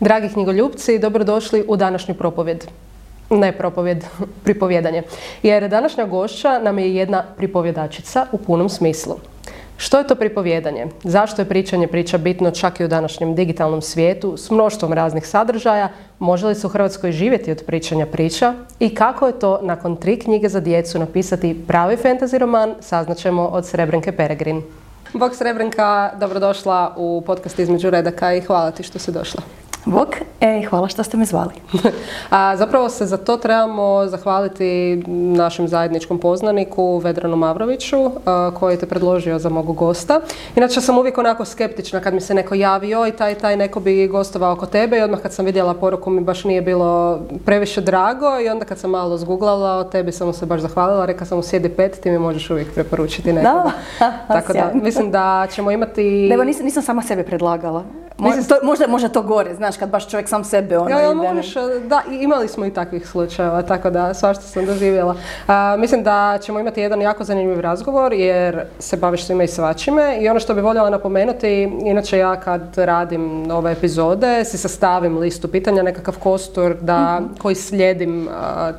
Dragi knjigoljubci, dobrodošli u današnju propovjed. Ne propovjed, pripovjedanje. Jer današnja gošća nam je jedna pripovjedačica u punom smislu. Što je to pripovjedanje? Zašto je pričanje priča bitno čak i u današnjem digitalnom svijetu s mnoštvom raznih sadržaja? Može li se u Hrvatskoj živjeti od pričanja priča? I kako je to nakon 3 knjige za djecu napisati pravi fantasy roman, saznaćemo od Srebrenke Peregrin. Bog Srebrenka, dobrodošla u podcast Između redaka i hvala ti što si došla. Bog, hvala što ste me zvali. Zapravo se za to trebamo zahvaliti našem zajedničkom poznaniku Vedranu Mavroviću koji te predložio za mog gosta. Inače sam uvijek onako skeptična kad mi se neko javio i taj neko bi gostovao oko tebe i odmah kad sam vidjela poruku mi baš nije bilo previše drago i onda kad sam malo zguglala o tebi sam mu se baš zahvalila, rekla sam mu sjedi 5, ti mi možeš uvijek preporučiti nekoga. Tako da mislim da ćemo imati... Nebo, nisam sama sebe predlagala. Možda to gore, znaš, kad baš čovjek sam sebe ono ja, ide. Možeš, da, imali smo i takvih slučajeva, tako da svašta sam doživjela. Mislim da ćemo imati jedan jako zanimljiv razgovor jer se baviš svime i svačime i ono što bi voljela napomenuti, inače ja kad radim ove epizode si sastavim listu pitanja, nekakav kostur da, koji slijedim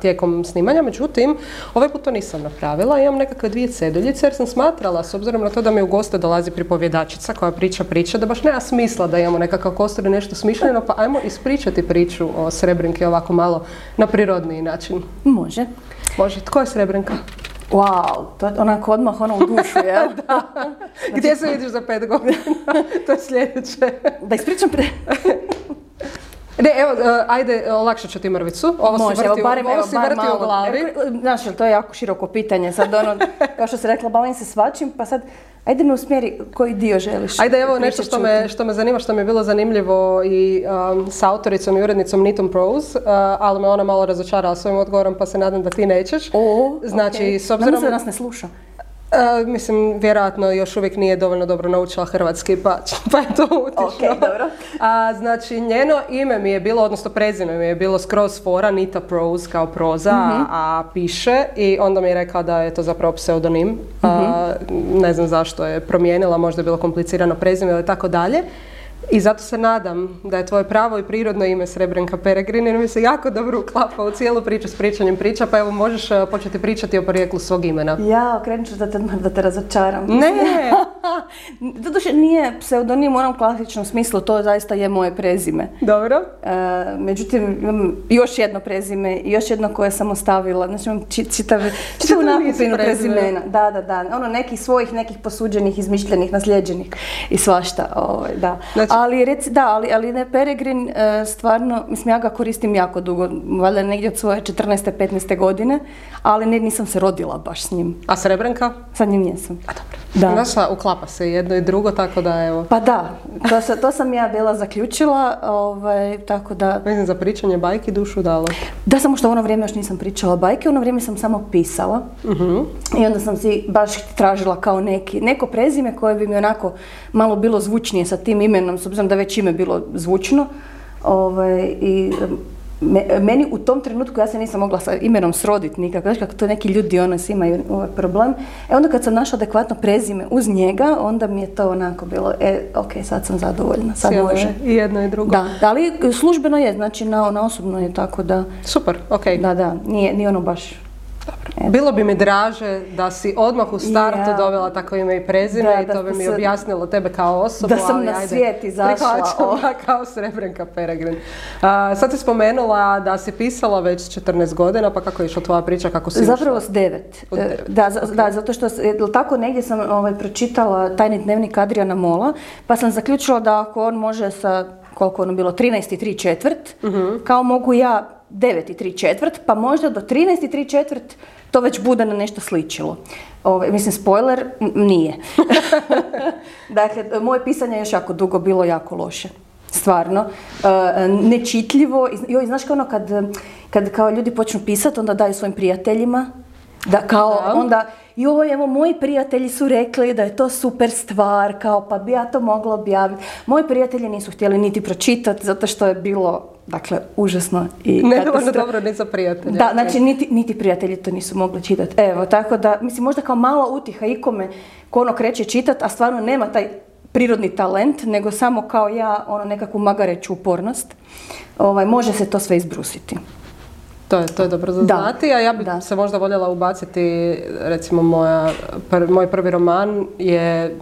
tijekom snimanja, međutim, ovaj put to nisam napravila, imam nekakve 2 ceduljice jer sam smatrala, s obzirom na to da mi u goste dolazi pripovjedačica koja priča, da baš nema smisla da imam nekakav kostor i nešto smišljeno, pa ajmo ispričati priču o Srebrenki ovako malo na prirodniji način. Može. Može. Tko je Srebrenka? Wow, to je onako odmah ono u dušu, jel? Da. Znači, gdje se vidiš za 5 godina? To je sljedeće. Da ispričam pre... Ne, evo, ajde, lakše ću ti mrvicu. Ovo si vrti u glavi. Znaš, to je jako široko pitanje. Sad ono, kao što si rekla, bavim se svačim, pa sad ajde me usmjeri koji dio želiš. Ajde, evo nešto što me zanima, što mi je bilo zanimljivo i sa autoricom i urednicom Nitom Prose, ali me ona malo razočarala svojim odgovorom, pa se nadam da ti nećeš. Znači, okay. S obzirom... Nadam se da nas ne sluša. Mislim, vjerojatno još uvijek nije dovoljno dobro naučila hrvatski, pa je to utišno. Ok, dobro. Znači, njeno ime mi je bilo, odnosno prezime mi je bilo skroz fora, Nita Prose kao proza, a piše i onda mi je rekla da je to zapravo pseudonim. Ne znam zašto je promijenila, možda je bilo komplicirano prezime ili tako dalje. I zato se nadam da je tvoje pravo i prirodno ime Srebrenka Peregrin jer mi se jako dobro uklapa u cijelu priču s pričanjem priča, pa evo možeš početi pričati o porijeklu svog imena. Ja, okrenut ću da te razočaram. Ne! Doduše nije pseudonim u onom klasičnom smislu, to zaista je moje prezime. Dobro. Međutim, imam još jedno prezime i još jedno koje sam ostavila, znači imam čitavu nakupinu prezimena. Da, ono nekih svojih, nekih posuđenih, izmišljenih, nasljeđenih i svašta, da. Znači... Ali ne, Peregrin stvarno, mislim, ja ga koristim jako dugo, valjda negdje od svoje 14. 15. godine, ali nisam se rodila baš s njim. A Srebrenka? Sa njim jesam. A dobro. Da. Znaš, uklapa se jedno i drugo, tako da evo. Pa da, to sam ja bila zaključila, tako da... Mislim, za pričanje bajki dušu dala. Da, samo što u ono vrijeme još nisam pričala bajke, u ono vrijeme sam samo pisala. I onda sam si baš tražila kao neko prezime koje bi mi onako malo bilo zvučnije sa tim imenom. S obzirom da već ime bilo zvučno i meni u tom trenutku ja se nisam mogla sa imenom sroditi nikako, znaš kako to neki ljudi ono svi imaju problem. Onda kad sam našla adekvatno prezime uz njega, onda mi je to onako bilo, ok, sad sam zadovoljna, sad može. I jedno i drugo. Da, ali službeno je, znači na osobno je tako da... Super, ok. Da, nije ono baš... Dobro. Bilo bi mi draže da si odmah u startu dovela tako ime i prezime i to bi mi objasnilo tebe kao osobu. Da sam na svijet izašla. Prihvaćala kao Srebrenka Peregrin. Sad si spomenula da si pisala već 14 godina, pa kako je išla tvoja priča, kako si išla? Zapravo s 9. Da, zato što tako negdje sam pročitala Tajni dnevnik Adriana Mola, pa sam zaključila da ako on može sa, koliko ono bilo, 13 3/4, kao mogu ja 9 3/4, pa možda do 13 3/4 to već bude na nešto sličilo. Mislim, spoiler, nije. Dakle, moje pisanje je još jako dugo bilo jako loše. Stvarno. Nečitljivo. Joj, znaš kao ono kad kao ljudi počnu pisati, onda daju svojim prijateljima. Da, kao onda, joj, evo, moji prijatelji su rekli da je to super stvar, kao pa bi ja to mogla objaviti. Moji prijatelji nisu htjeli niti pročitati, zato što je bilo, dakle, užasno i nedovoljno dobro ni za prijatelje. Da, znači, niti prijatelji to nisu mogli čitati. Evo, tako da, mislim, možda kao mala utiha ikome ko ono kreće čitati, a stvarno nema taj prirodni talent, nego samo kao ja ono nekakvu magareću upornost. Može se to sve izbrusiti. To je dobro za znati, a ja bih se možda voljela ubaciti, recimo moj prvi roman je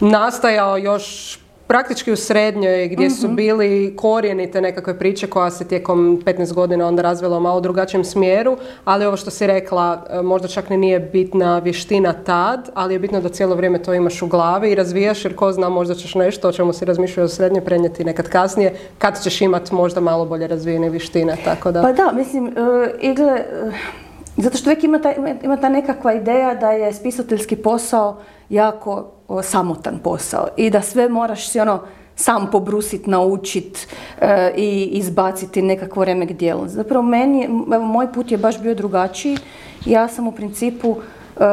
nastajao još praktički u srednjoj gdje su bili korijeni te nekakve priče koja se tijekom 15 godina onda razvila u malo drugačijem smjeru, ali ovo što si rekla, možda čak ni nije bitna vještina tad, ali je bitno da cijelo vrijeme to imaš u glavi i razvijaš, jer ko zna, možda ćeš nešto o čemu si razmišljao u srednjoj prenijeti nekad kasnije, kad ćeš imati možda malo bolje razvijene vještine, tako da... Pa da, mislim, zato što uvijek ima ta nekakva ideja da je spisateljski posao jako samotan posao i da sve moraš si ono sam pobrusit, naučit i izbaciti nekakvo remek djelo. Zapravo moj put je baš bio drugačiji. Ja sam u principu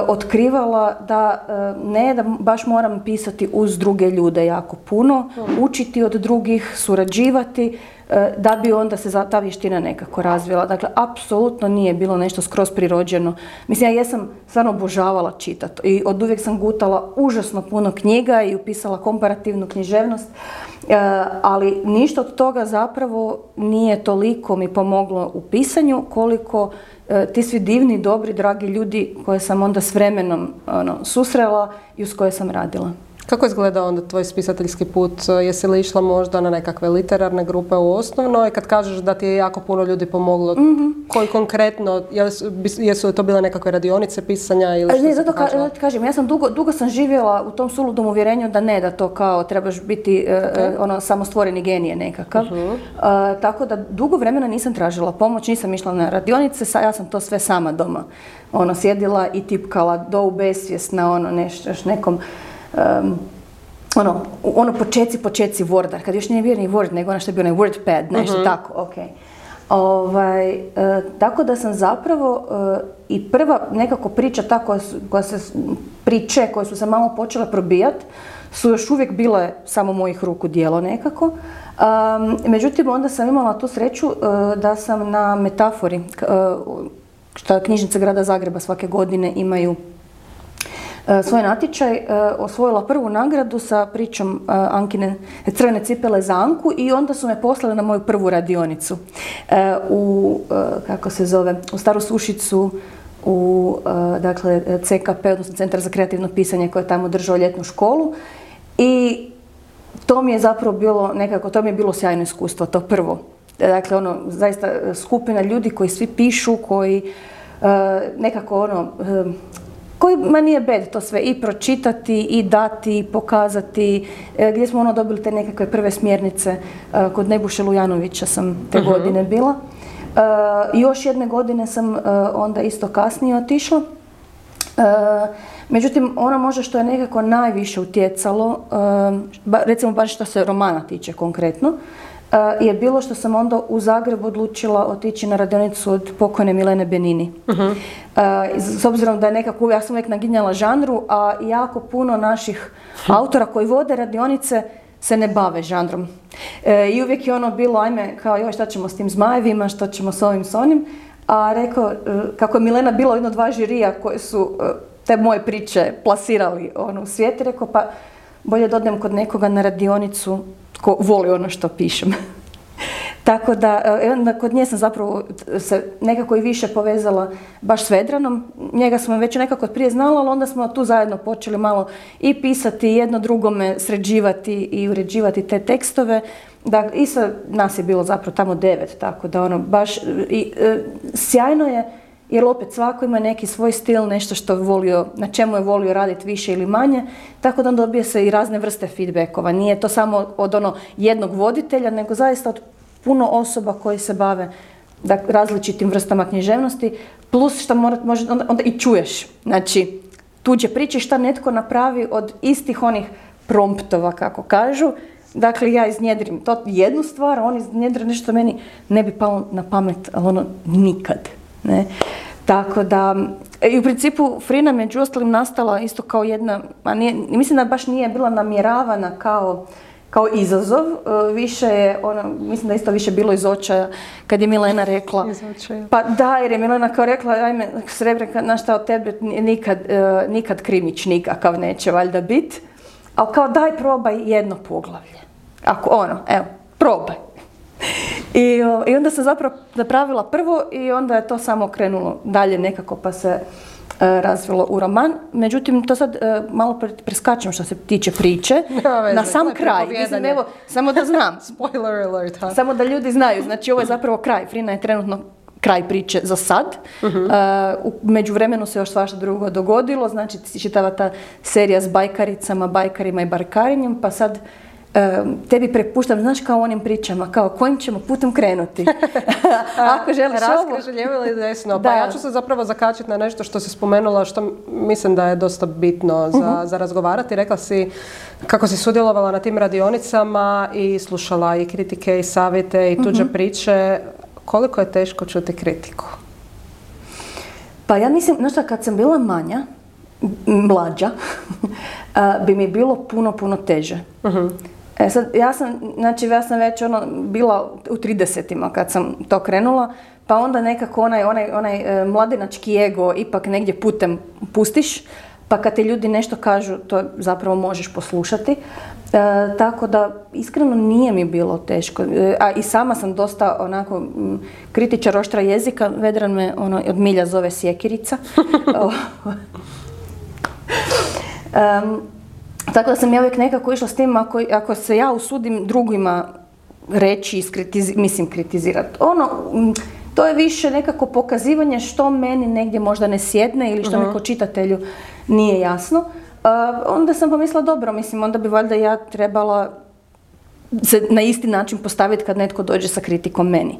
otkrivala da ne baš moram pisati uz druge ljude jako puno, učiti od drugih, surađivati, da bi onda se ta vještina nekako razvila. Dakle, apsolutno nije bilo nešto skroz prirođeno. Mislim, ja jesam stvarno obožavala čitati i od uvijek sam gutala užasno puno knjiga i upisala komparativnu književnost, ali ništa od toga zapravo nije toliko mi pomoglo u pisanju koliko ti svi divni, dobri, dragi ljudi koje sam onda s vremenom susrela i uz koje sam radila. Kako je izgledao onda tvoj spisateljski put? Jesi li išla možda na nekakve literarne grupe u osnovnoj? Kad kažeš da ti je jako puno ljudi pomoglo, koji konkretno, jesu li to bile nekakve radionice pisanja ili što se pokažela? Ne, zato kažem, ja sam dugo sam živjela u tom suludom uvjerenju da ne, da to kao trebaš biti samostvoreni genije nekakav. Tako da dugo vremena nisam tražila pomoć, nisam išla na radionice, ja sam to sve sama doma. Sjedila i tipkala do u besvijest na nekom ono počeci Worda, kad još nije bio ni Word, nego ono što je bio onaj Wordpad, nešto tako, okej. Tako da sam zapravo i prva nekako priča priče koje su se malo počele probijat su još uvijek bile samo mojih ruku djelo nekako. Međutim, onda sam imala tu sreću da sam na Metafori, što knjižnice grada Zagreba svake godine imaju svoj natječaj, osvojila prvu nagradu sa pričom Ankine crvene cipele za Anku i onda su me poslali na moju prvu radionicu u Staru Sušicu, u CKP, odnosno Centar za kreativno pisanje koje je tamo držao ljetnu školu i to mi je zapravo bilo nekako, to mi je bilo sjajno iskustvo, to prvo. Dakle, zaista skupina ljudi koji svi pišu, koji nekako kojima nije bed to sve i pročitati, i dati, i pokazati, gdje smo dobili te nekakve prve smjernice. Kod Nebuše Lujanovića sam te godine bila. Još jedne godine sam onda isto kasnije otišla. Međutim, ono možda što je nekako najviše utjecalo, recimo baš što se romana tiče konkretno, je bilo što sam onda u Zagrebu odlučila otići na radionicu od pokojne Milene Benini. S obzirom da je nekako, ja sam uvijek naginjala žanru, a jako puno naših autora koji vode radionice se ne bave žanrom. I uvijek je bilo, ajme, kao joj, šta ćemo s tim zmajevima, šta ćemo s ovim, s onim. A rekao, kako je Milena bila jedno dva žirija koje su te moje priče plasirali u svijet, rekao, pa bolje da odnem kod nekoga na radionicu tko voli ono što pišem. Tako da, kod nje sam zapravo se nekako i više povezala baš s Vedranom. Njega smo već nekako prije znala, ali onda smo tu zajedno počeli malo i pisati, jedno drugome sređivati i uređivati te tekstove. I nas je bilo zapravo tamo 9, tako da baš sjajno je, jer opet svako ima neki svoj stil, nešto što je volio, na čemu je volio raditi više ili manje, tako da onda dobije se i razne vrste feedbackova. Nije to samo od jednog voditelja, nego zaista od puno osoba koji se bave različitim vrstama književnosti, plus što onda i čuješ. Znači, tuđe priče šta netko napravi od istih onih promptova, kako kažu. Dakle, ja iznjedrim to jednu stvar, on iznjedri nešto meni ne bi palo na pamet, ali nikad. Tako da, i u principu Frina među ostalim nastala isto kao jedna, mislim da baš nije bila namjeravana kao izazov, više je, mislim da isto više bilo iz očaja kad je Milena rekla. Iz očaja. Pa da, jer je Milena kao rekla, ajme Srebrenka, znaš šta, od tebe nikad krimić nikakav neće valjda biti. ali kao daj probaj jedno poglavlje. Ako ono, evo, probaj. I onda sam zapravo napravila prvo i onda je to samo krenulo dalje nekako pa se razvilo u roman. Međutim, to sad malo preskačem što se tiče priče. Na sam kraj. Mislim, evo, samo da znam. Spoiler alert, ha? Samo da ljudi znaju. Znači, ovo je zapravo kraj. Frina je trenutno kraj priče za sad. U međuvremenu se još svašta drugo dogodilo. Znači, čitava ta serija s bajkaricama, bajkarima i barkarinjem, pa sad tebi prepuštam, znaš, kao onim pričama, kao kojim ćemo putem krenuti. Ako želiš ovo... Raskriži lijevo ili desno. Pa ja ću se zapravo zakačiti na nešto što si spomenula, što mislim da je dosta bitno za razgovarati. Rekla si kako si sudjelovala na tim radionicama i slušala i kritike i savjete i tuđe priče. Koliko je teško čuti kritiku? Pa ja mislim, znaš šta, kad sam bila mlađa, bi mi bilo puno teže. E sad, ja sam već bila u 30-ima kad sam to krenula, pa onda nekako onaj mladenački ego ipak negdje putem pustiš, pa kad ti ljudi nešto kažu, to zapravo možeš poslušati. Tako da, iskreno nije mi bilo teško. A i sama sam dosta onako kritičar oštra jezika, Vedran me od milja zove sjekirica. Tako da sam ja uvijek nekako išla s tim, ako se ja usudim drugima reći, mislim kritizirati. To je više nekako pokazivanje što meni negdje možda ne sjedne ili što neko čitatelju nije jasno. Onda sam pomislila, dobro, mislim, onda bi valjda ja trebala se na isti način postaviti kad netko dođe sa kritikom meni.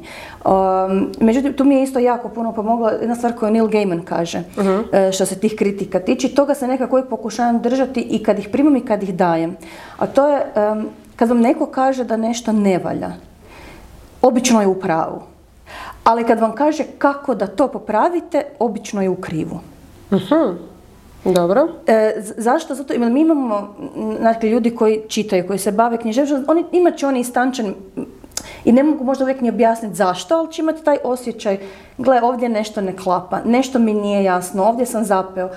Međutim, tu mi je isto jako puno pomogla jedna stvar koju Neil Gaiman kaže što se tih kritika tiče. Toga se nekako uvijek pokušavam držati i kad ih primam i kad ih dajem. A to je kad vam neko kaže da nešto ne valja, obično je u pravu. Ali kad vam kaže kako da to popravite, obično je u krivu. Dobro. Zašto? Zato mi imamo ljudi koji čitaju, koji se bave književnošću, imat će oni istančan i ne mogu možda uvijek ni objasniti zašto, ali će imati taj osjećaj, gle, ovdje nešto ne klapa, nešto mi nije jasno, ovdje sam zapeo.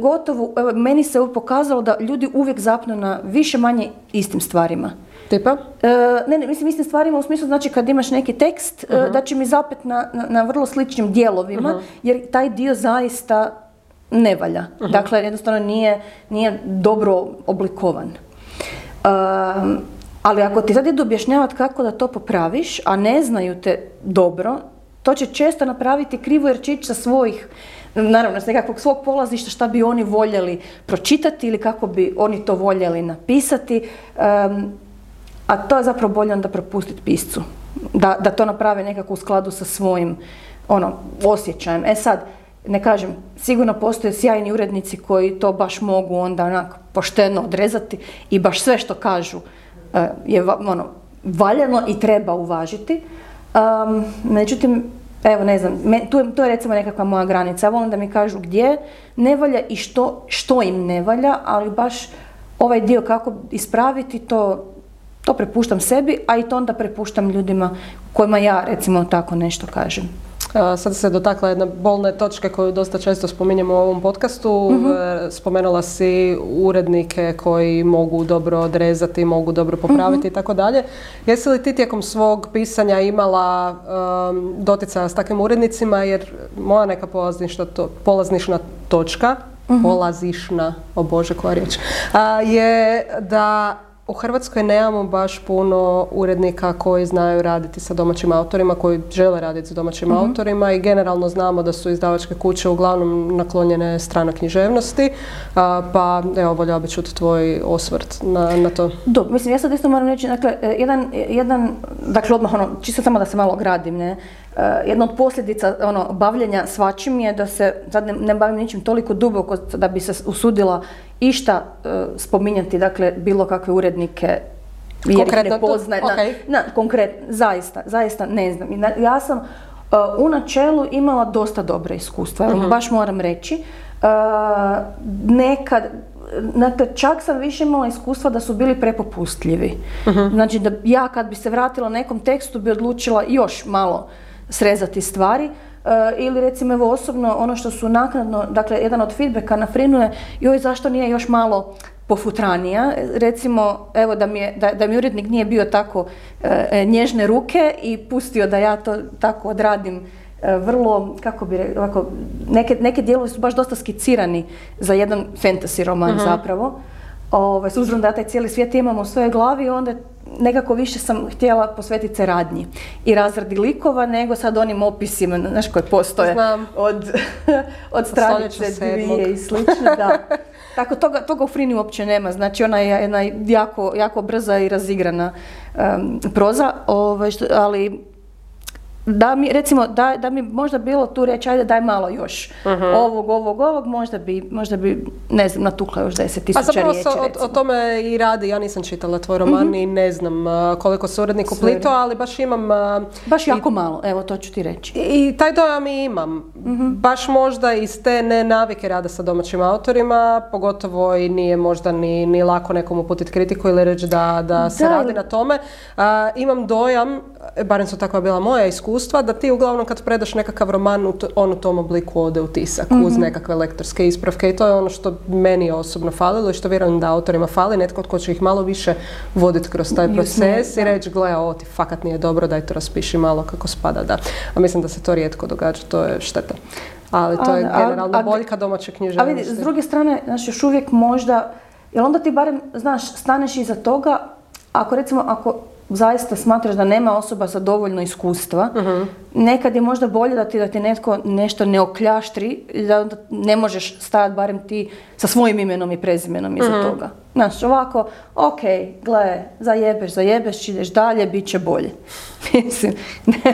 Gotovo, meni se pokazalo da ljudi uvijek zapnu na više manje istim stvarima. Tipa? Ne, mislim istim stvarima u smislu, znači kad imaš neki tekst, da će mi zapet na vrlo sličnim dijelovima, jer taj dio zaista ne valja. Dakle, jednostavno nije dobro oblikovan. Ali ako ti sad idu objašnjavati kako da to popraviš, a ne znaju te dobro, to će često napraviti krivo jer će ići sa svojih, naravno, s nekakvog svog polazišta šta bi oni voljeli pročitati ili kako bi oni to voljeli napisati. A to je zapravo bolje onda propustiti piscu. Da to naprave nekako u skladu sa svojim osjećajem. E sad, ne kažem, sigurno postoje sjajni urednici koji to baš mogu onda onako pošteno odrezati i baš sve što kažu je valjano i treba uvažiti. Međutim, evo ne znam, to je recimo nekakva moja granica. Ja volim da mi kažu gdje ne valja i što im ne valja, ali baš ovaj dio kako ispraviti to prepuštam sebi, a i to onda prepuštam ljudima kojima ja recimo tako nešto kažem. Sad se dotakla jedne bolne točke koju dosta često spominjemo u ovom podcastu. Spomenula si urednike koji mogu dobro odrezati, mogu dobro popraviti itd. Jesi li ti tijekom svog pisanja imala doticaja s takvim urednicima, jer moja neka polazišna točka, o Bože koja riječ, je da u Hrvatskoj nemamo baš puno urednika koji znaju raditi sa domaćim autorima, koji žele raditi sa domaćim autorima i generalno znamo da su izdavačke kuće uglavnom naklonjene stranoj književnosti, pa evo, voljela bi čuti tvoj osvrt na to. Dobro, mislim, ja sad isto moram reći, dakle, dakle, odmah, čisto samo da se malo ogradim, ne? Jedna od posljedica bavljenja svačim je da se, sad ne bavim ničim toliko duboko da bi se usudila išta spominjati, dakle, bilo kakve urednike jer ih ne poznaje. Konkretno, zaista ne znam. Ja sam u načelu imala dosta dobre iskustva, baš moram reći. Nekad, dakle, čak sam više imala iskustva da su bili prepopustljivi. Znači da ja kad bi se vratila nekom tekstu bi odlučila još malo srezati stvari ili recimo evo osobno ono što su naknadno, dakle jedan od feedbacka na Frinu je joj zašto nije još malo pofutranija, recimo, evo da mi urednik nije bio tako nježne ruke i pustio da ja to tako odradim vrlo, kako bi rekao, neke dijelovi su baš dosta skicirani za jedan fantasy roman zapravo. S obzirom da ja taj cijeli svijet imam u svojoj glavi, onda nekako više sam htjela posvetiti se radnji i razradi likova nego sad onim opisima, znaš, koje postoje od stranice dvije i slično, da. Tako, toga u Frini uopće nema, znači ona je jedna jako brza i razigrana proza, ali recimo da mi možda bilo tu reći, ajde daj malo još ovog, možda bi, ne znam, natukla još 10.000 riječi recimo. A zapravo o tome i radi, ja nisam čitala tvoj roman i ne znam koliko se urednik uplito, ali baš imam... Baš jako malo, evo to ću ti reći. I taj dojam i imam, baš možda iz te nenavike rada sa domaćim autorima, pogotovo i nije možda ni lako nekom uputiti kritiku ili reći da se radi na tome. Imam dojam, barem su takva bila moja iskustva, da ti uglavnom kad predaš nekakav roman, on u tom obliku ode u tisak uz nekakve lektorske ispravke i to je ono što meni je osobno falilo i što vjerujem da autorima fali, netko tko će ih malo više voditi kroz taj proces i reći gle, ovo ti fakat nije dobro, daj to raspiši malo kako spada, da. A mislim da se to rijetko događa, to je šteta. Ali to je generalno boljka domaće književnosti. A vidi, s druge strane, znaš, još uvijek možda, jer onda ti barem, znaš, staneš iza toga, ako recimo, ako zaista smatraš da nema osoba sa dovoljno iskustva, nekad je možda bolje da ti netko nešto ne okljaštri, da ne možeš stajati barem ti sa svojim imenom i prezimenom iza toga. Znaš, ovako, okej, gle, zajebeš, ideš dalje, bit će bolje. Mislim,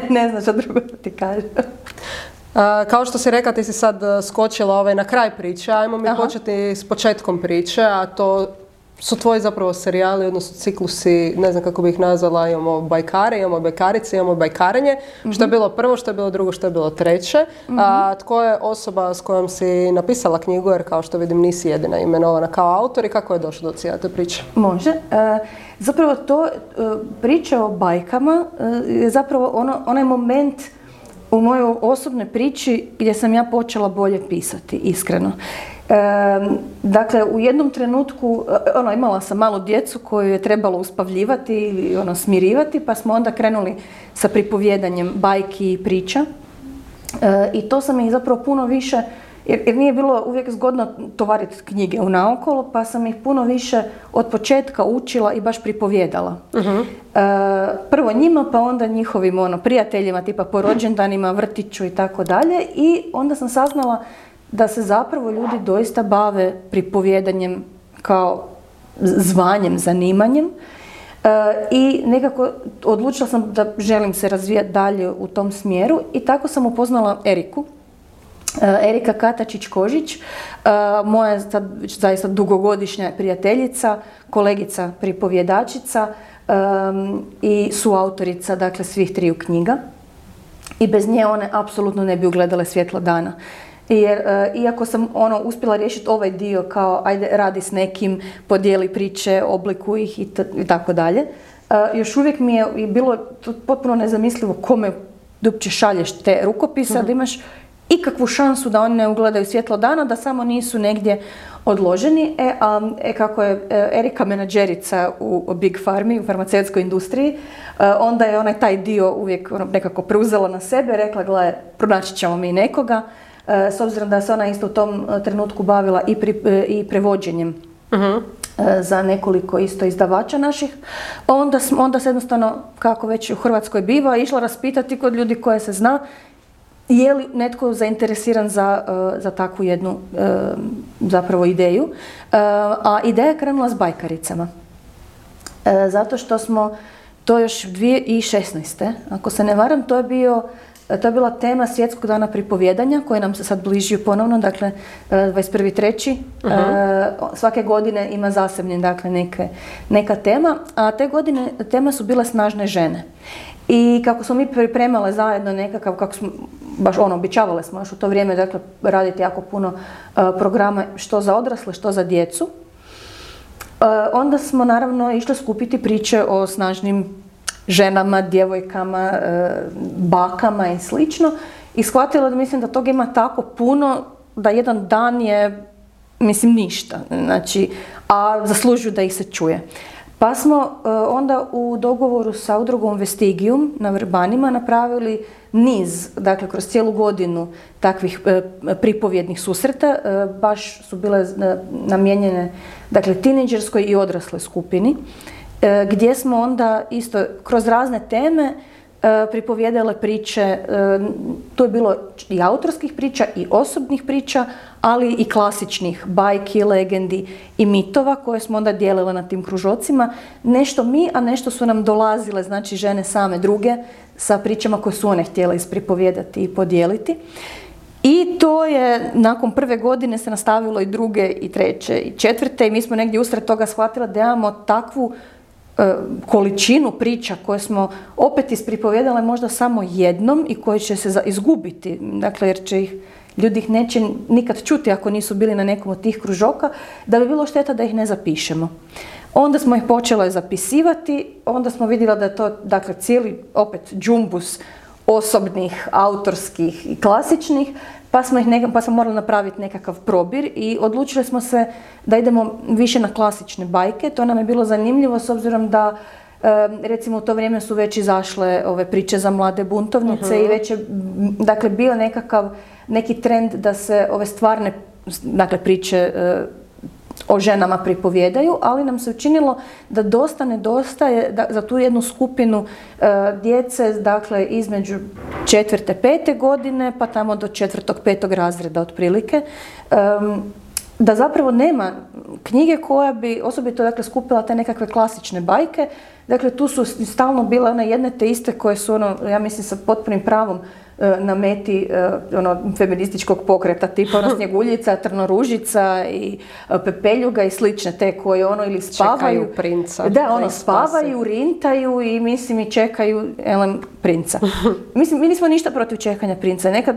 ne znaš što drugo da ti kažem. Kao što si rekla, ti si sad skočila na kraj priče, ajmo mi početi s početkom priče, a to... su tvoji zapravo serijali, odnosno ciklusi, ne znam kako bi ih nazvala, imamo bajkare, imamo bajkarice, imamo bajkarenje. Što je bilo prvo, što je bilo drugo, što je bilo treće. Tko je osoba s kojom si napisala knjigu, jer kao što vidim nisi jedina imenovana kao autor i kako je došlo do cijele te priče? Može. Zapravo to priča o bajkama je zapravo onaj moment u mojoj osobnoj priči gdje sam ja počela bolje pisati, iskreno. Dakle, u jednom trenutku imala sam malu djecu koju je trebalo uspavljivati ili smirivati, pa smo onda krenuli sa pripovjedanjem bajki i priča i to sam ih zapravo puno više, jer nije bilo uvijek zgodno tovariti knjige u naokolo, pa sam ih puno više od početka učila i baš pripovjedala. Prvo njima, pa onda njihovim prijateljima, tipa po rođendanima, vrtiću i tako dalje, i onda sam saznala da se zapravo ljudi doista bave pripovjedanjem kao zvanjem, zanimanjem, i nekako odlučila sam da želim se razvijati dalje u tom smjeru i tako sam upoznala Eriku. Erika Katačić-Kožić, moja zaista dugogodišnja prijateljica, kolegica pripovjedačica i suautorica, dakle, svih triju knjiga, i bez nje one apsolutno ne bi ugledale svjetlo dana. Jer iako sam uspjela riješiti ovaj dio kao ajde radi s nekim, podijeli priče, oblikuj ih i tako dalje, još uvijek mi je bilo potpuno nezamislivo kome uopće šalješ te rukopise, da imaš ikakvu šansu da oni ne ugledaju svjetlo dana, da samo nisu negdje odloženi. Kako je Erika menadžerica u Big Pharmi, u farmaceutskoj industriji, onda je ona taj dio uvijek nekako preuzela na sebe, rekla gledaj, pronaći ćemo mi nekoga. S obzirom da se ona isto u tom trenutku bavila i prevođenjem za nekoliko isto izdavača naših, onda se jednostavno, kako već u Hrvatskoj biva, išla raspitati kod ljudi koje se zna je li netko zainteresiran za takvu jednu zapravo ideju. A ideja je krenula s bajkaricama. Zato što smo to još 2016. ako se ne varam, to je bila tema Svjetskog dana pripovjedanja koji nam se sad bliži ponovno, dakle 21.3. Svake godine ima zasebne, dakle, neka tema, a te godine tema su bile snažne žene. I kako smo mi pripremale zajedno nekakav, kako smo, baš običavale smo još u to vrijeme, dakle, raditi jako puno programa što za odrasle, što za djecu, onda smo naravno išle skupiti priče o snažnim ženama, djevojkama, bakama i slično. I shvatila da mislim da toga ima tako puno da jedan dan je mislim ništa, znači, a zaslužuju da ih se čuje. Pa smo onda u dogovoru sa udrugom Vestigium na Vrbanima napravili niz, dakle kroz cijelu godinu takvih pripovjednih susreta, baš su bile namijenjene dakle tinejdžerskoj i odrasloj skupini, gdje smo onda isto kroz razne teme pripovjedale priče, to je bilo i autorskih priča i osobnih priča, ali i klasičnih bajki, legendi i mitova koje smo onda dijelile na tim kružocima. Nešto mi, a nešto su nam dolazile, znači žene same druge, sa pričama koje su one htjele ispripovjedati i podijeliti. I to je, nakon prve godine se nastavilo i druge, i treće, i četvrte i mi smo negdje usred toga shvatila da imamo takvu količinu priča koje smo opet ispripovjedale možda samo jednom i koje će se izgubiti, dakle jer će ih, ljudi ih neće nikad čuti ako nisu bili na nekom od tih kružoka, da bi bilo šteta da ih ne zapišemo. Onda smo ih počele zapisivati, onda smo vidjeli da je to dakle cijeli opet džumbus osobnih, autorskih i klasičnih, pa smo morali napraviti nekakav probir i odlučili smo se da idemo više na klasične bajke. To nam je bilo zanimljivo s obzirom da recimo u to vrijeme su već izašle ove priče za mlade buntovnice i već je dakle bio neki trend da se ove stvarne dakle priče o ženama pripovijedaju, ali nam se učinilo da dosta nedostaje za tu jednu skupinu djece, dakle između 4. i 5. godine pa tamo do 4. i 5. razreda otprilike, da zapravo nema knjige koja bi osobito dakle skupila te nekakve klasične bajke. Dakle tu su stalno bile one jedne te iste koje su ono, ja mislim sa potpunim pravom na meti feminističkog pokreta, tipa ona Snjeguljica, Trnoružica i Pepeljuga i slične te koje ono ili spavaju, čekaju princa, da ono spavaju, rintaju i mislim i čekaju princa. Mislim mi nismo ništa protiv čekanja princa, nekad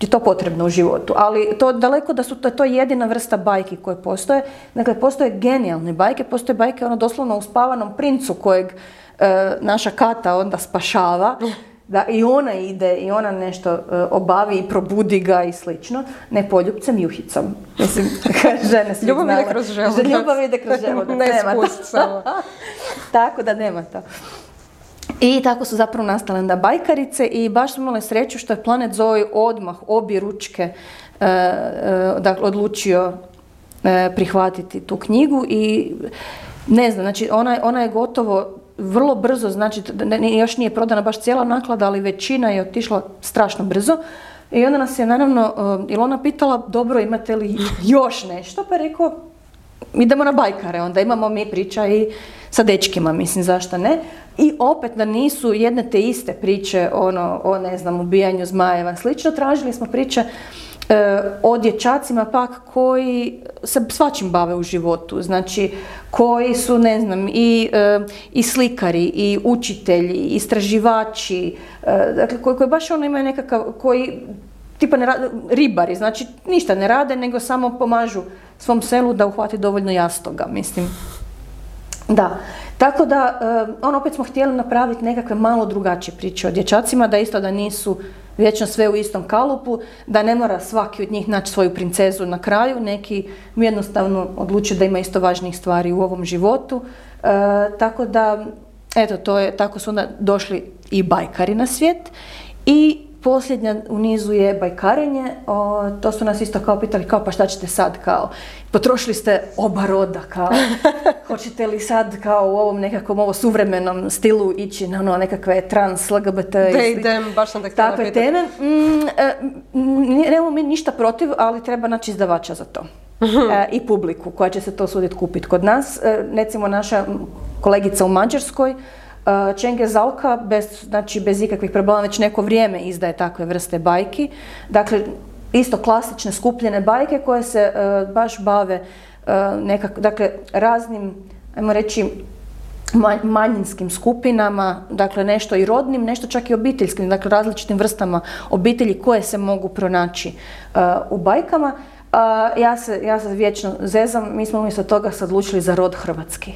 je to potrebno u životu, ali to daleko da su to jedina vrsta bajki koje postoje. Dakle, postoje genijalne bajke, postoje bajke ono doslovno u spavanom princu kojeg naša Kata onda spašava, da i ona ide i ona nešto obavi i probudi ga i slično, ne poljupcem, juhicom. Mislim, žene su ljubav ide kroz želudac. Ljubav ide kroz želudac, nema to. Tako da nema to. I tako su zapravo nastale onda bajkarice i baš smo imali sreću što je Planet Zoe odmah obje ručke dakle, odlučio prihvatiti tu knjigu i ne znam, znači ona je gotovo vrlo brzo, znači još nije prodana baš cijela naklada, ali većina je otišla strašno brzo. I onda nas je naravno Ilona pitala, dobro imate li još nešto, pa je rekao idemo na bajkare, onda imamo mi priča i sa dečkima, mislim, zašto ne. I opet da nisu jedne te iste priče o, ne znam, ubijanju zmajeva, slično. Tražili smo priče o dječacima pak koji se svačim bave u životu, znači koji su, ne znam, i slikari, i učitelji, i istraživači, dakle koji baš ono imaju nekakav, koji tipa ribari, znači ništa ne rade, nego samo pomažu svom selu da uhvati dovoljno jastoga, mislim. Da, tako da, opet smo htjeli napraviti nekakve malo drugačije priče o dječacima, da isto da nisu vječno sve u istom kalupu, da ne mora svaki od njih naći svoju princezu na kraju, neki jednostavno odluče da ima isto važnijih stvari u ovom životu, tako da, eto, to je, tako su onda došli i bajkari na svijet. I posljednja u nizu je bajkarenje, to su nas isto kao pitali, kao pa šta ćete sad, kao potrošili ste oba roda, kao hoćete li sad kao u ovom nekakvom ovo suvremenom stilu ići na ono nekakve trans, LGBT i takve teme. Nemamo mi ništa protiv, ali treba naći izdavača za to i publiku koja će se to suditi kupiti kod nas. Recimo naša kolegica u Mađarskoj Čenge Zalka bez ikakvih problema već neko vrijeme izdaje takve vrste bajki. Dakle, isto klasične skupljene bajke koje se baš bave raznim, ajmo reći, manjinskim skupinama, dakle nešto i rodnim, nešto čak i obiteljskim, dakle različitim vrstama obitelji koje se mogu pronaći u bajkama. Ja se vječno zezam, mi smo umjesto toga se odlučili za rod hrvatski.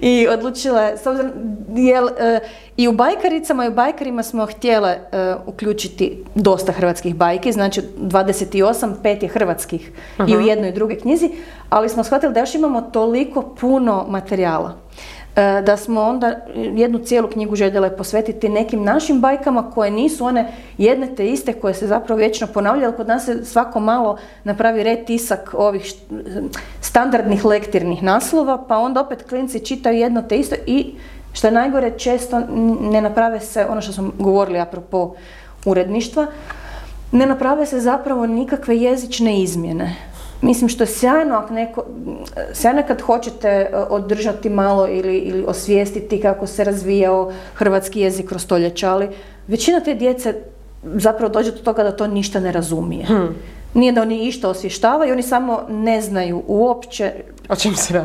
I odlučila, i u bajkaricama i u bajkarima smo htjela uključiti dosta hrvatskih bajki, znači 28, 5 je hrvatskih i u jednoj i druge knjizi, ali smo shvatili da još imamo toliko puno materijala. Da smo onda jednu cijelu knjigu željele posvetiti nekim našim bajkama koje nisu one jedne te iste koje se zapravo vječno ponavljaju, ali kod nas se svako malo napravi retisak ovih standardnih lektirnih naslova, pa onda opet klinci čitaju jedno te isto i što je najgore često ne naprave se, ono što smo govorili apropo uredništva, ne naprave se zapravo nikakve jezične izmjene. Mislim što je sjajno kad hoćete održati malo ili osvijestiti kako se razvijao hrvatski jezik kroz stoljeća, ali većina te djece zapravo dođe do toga da to ništa ne razumije. Nije da oni išta osvještavaju, oni samo ne znaju uopće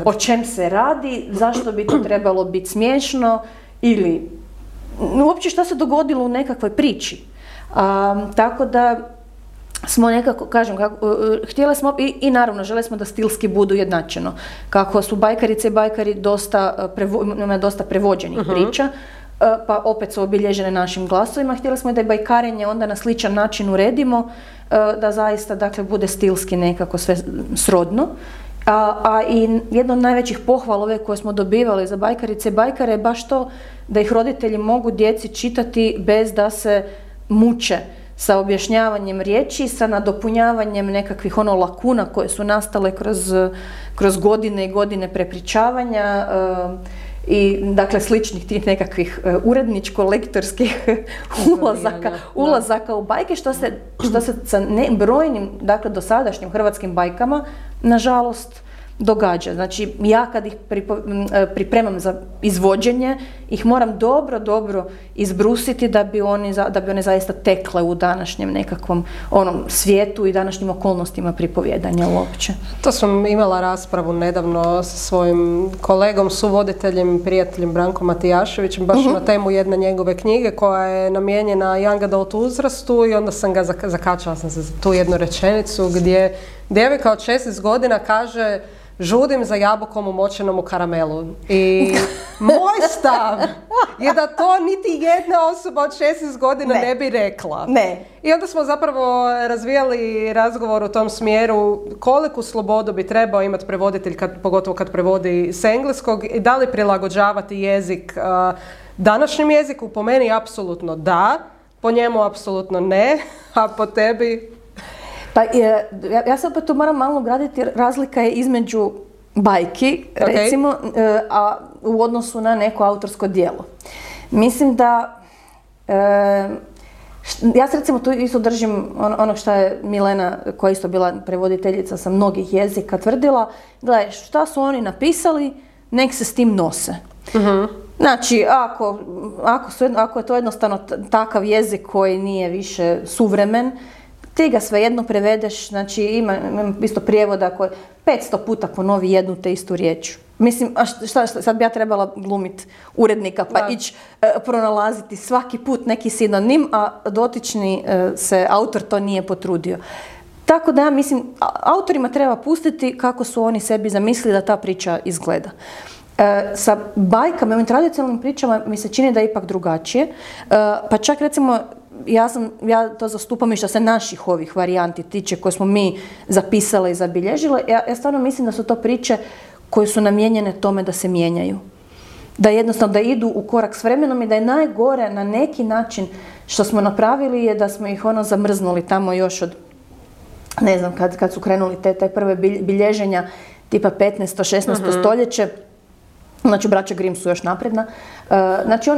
o čem se radi, zašto bi to trebalo biti smiješno ili uopće šta se dogodilo u nekakvoj priči. Tako da smo nekako, kažem, htjeli smo i naravno želeli smo da stilski budu jednačeno. Kako su bajkarice i bajkari dosta prevođenih priča, pa opet su obilježene našim glasovima. Htjeli smo da je bajkarenje onda na sličan način uredimo, da zaista dakle bude stilski nekako sve srodno. A i jedna od najvećih pohvalove koje smo dobivali za bajkarice i bajkare je baš to da ih roditelji mogu djeci čitati bez da se muče sa objašnjavanjem riječi, sa nadopunjavanjem nekakvih ono lakuna koje su nastale kroz godine i godine prepričavanja i dakle sličnih tih nekakvih uredničko-lektorskih ulazaka u bajke, što se sa brojnim, dakle dosadašnjim hrvatskim bajkama, nažalost, događa. Znači, ja kad ih pripremam za izvođenje, ih moram dobro izbrusiti da bi one zaista tekle u današnjem nekakvom onom svijetu i današnjim okolnostima pripovijedanja uopće. To sam imala raspravu nedavno sa svojim kolegom, suvoditeljem i prijateljem Brankom Matijaševićem, baš na temu jedne njegove knjige koja je namijenjena young adult uzrastu i onda sam ga zakačala sam se za tu jednu rečenicu gdje djevojka od 16 godina kaže žudim za jabukom umočenom u karamelu. I moj stav je da to niti jedna osoba od 16 godina ne bi rekla. I onda smo zapravo razvijali razgovor u tom smjeru koliku slobodu bi trebao imati prevoditelj, pogotovo kad prevodi s engleskog, i da li prilagođavati jezik današnjem jeziku. Po meni apsolutno da, po njemu apsolutno ne, a po tebi... Pa ja se opet tu moram malo ugraditi jer razlika je između bajki, recimo, a u odnosu na neko autorsko djelo. Mislim da, ja se recimo tu isto držim ono što je Milena, koja je isto bila prevoditeljica sa mnogih jezika, tvrdila, gledaj, šta su oni napisali, nek se s tim nose. Znači, ako je to jednostavno takav jezik koji nije više suvremen, ti ga svejedno prevedeš, znači ima isto prijevoda koji 500 puta ponovi jednu te istu riječ. Mislim, a šta, sad bi ja trebala glumit urednika pa ići pronalaziti svaki put neki sinonim, a dotični se autor to nije potrudio. Tako da ja mislim, autorima treba pustiti kako su oni sebi zamislili da ta priča izgleda. Sa bajkama, ovim tradicionalnim pričama mi se čini da je ipak drugačije, pa čak recimo ja to zastupam i što se naših ovih varijanti tiče koje smo mi zapisale i zabilježile. Ja stvarno mislim da su to priče koje su namijenjene tome da se mijenjaju. Da jednostavno da idu u korak s vremenom i da je najgore na neki način što smo napravili je da smo ih ono zamrznuli tamo još od, ne znam, kad su krenuli te prve bilježenja tipa 15. 16. stoljeće. Znači, braća Grimm su još napredna. Znači,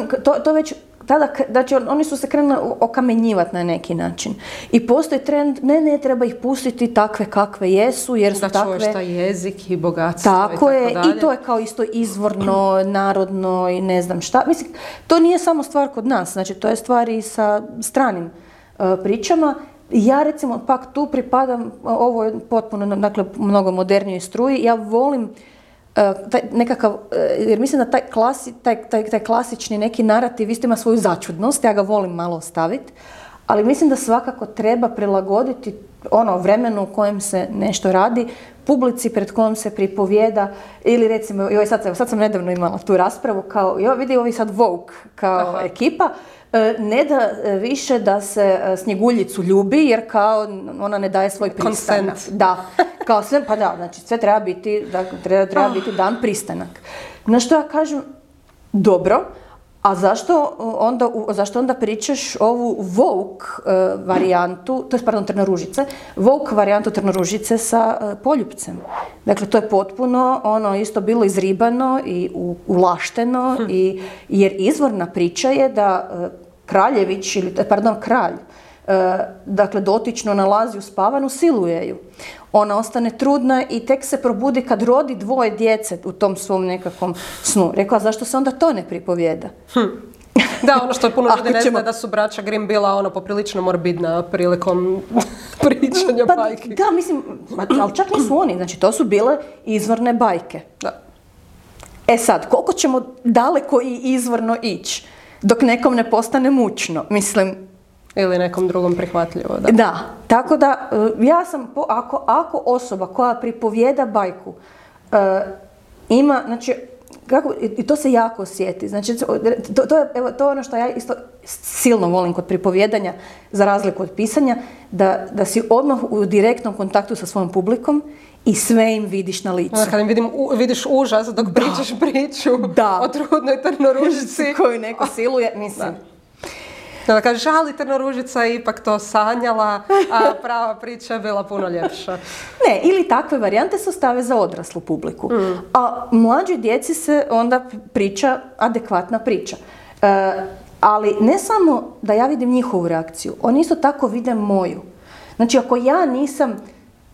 to već tada, znači oni su se krenuli okamenjivati na neki način. I postoji trend, ne treba ih pustiti takve kakve jesu, jer su takve... Da čuješ taj jezik i bogatstvo i tako dalje. Tako je, i to je kao isto izvorno, narodno i ne znam šta. Mislim, to nije samo stvar kod nas, znači to je stvar i sa stranim pričama. Ja recimo pak tu pripadam, ovo je potpuno, dakle, mnogo modernijoj struji, ja volim... nekakav, jer mislim da taj klasični neki narativ isto ima svoju začudnost, ja ga volim malo ostaviti, ali mislim da svakako treba prilagoditi ono vremenu u kojem se nešto radi, publici pred kojom se pripovijeda, ili recimo, joj, sad sam nedavno imala tu raspravu, kao, joj, vidi ovi sad woke kao aha. ekipa, ne da više da se Snjeguljicu ljubi, jer kao ona ne daje svoj pristanak. Da, kao sve, pa da, znači sve treba biti, treba biti dan pristanak. Na što ja kažem, dobro, a zašto onda pričaš ovu woke varijantu Trnoružice sa Poljupcem? Dakle, to je potpuno ono isto bilo izribano i ulašteno, jer izvorna priča je da kralj, dakle, dotično nalazi u spavanu, siluje ju. Ona ostane trudna i tek se probudi kad rodi dvoje djece u tom svom nekakvom snu. Rekla, zašto se onda to ne pripovijeda? Da, ono što je puno ljudi ne zna da su braća Grimm bila ono poprilično morbidna prilikom pričanja bajke. Da, mislim, ali čak nisu oni, znači to su bile izvorne bajke. Da. E sad, koliko ćemo daleko i izvorno ići dok nekom ne postane mučno, mislim... Ili nekom drugom prihvatljivo, da. Da, tako da ja sam, ako osoba koja pripovijeda bajku ima, znači, kako, i to se jako osjeti, znači, to je ono što ja isto silno volim kod pripovijedanja, za razliku od pisanja, da si odmah u direktnom kontaktu sa svojom publikom i sve im vidiš na licu. Kad im vidiš užas dok pričaš priču o trudnoj Trnoružici. Koju neko siluje, mislim. Da. Da kažeš, ali Trnoružica je ipak to sanjala, a prava priča je bila puno ljepša. Ne, ili takve varijante se ostave za odraslu publiku. A mlađoj djeci se onda priča adekvatna priča. Ali ne samo da ja vidim njihovu reakciju, oni isto tako vide moju. Znači, ako ja nisam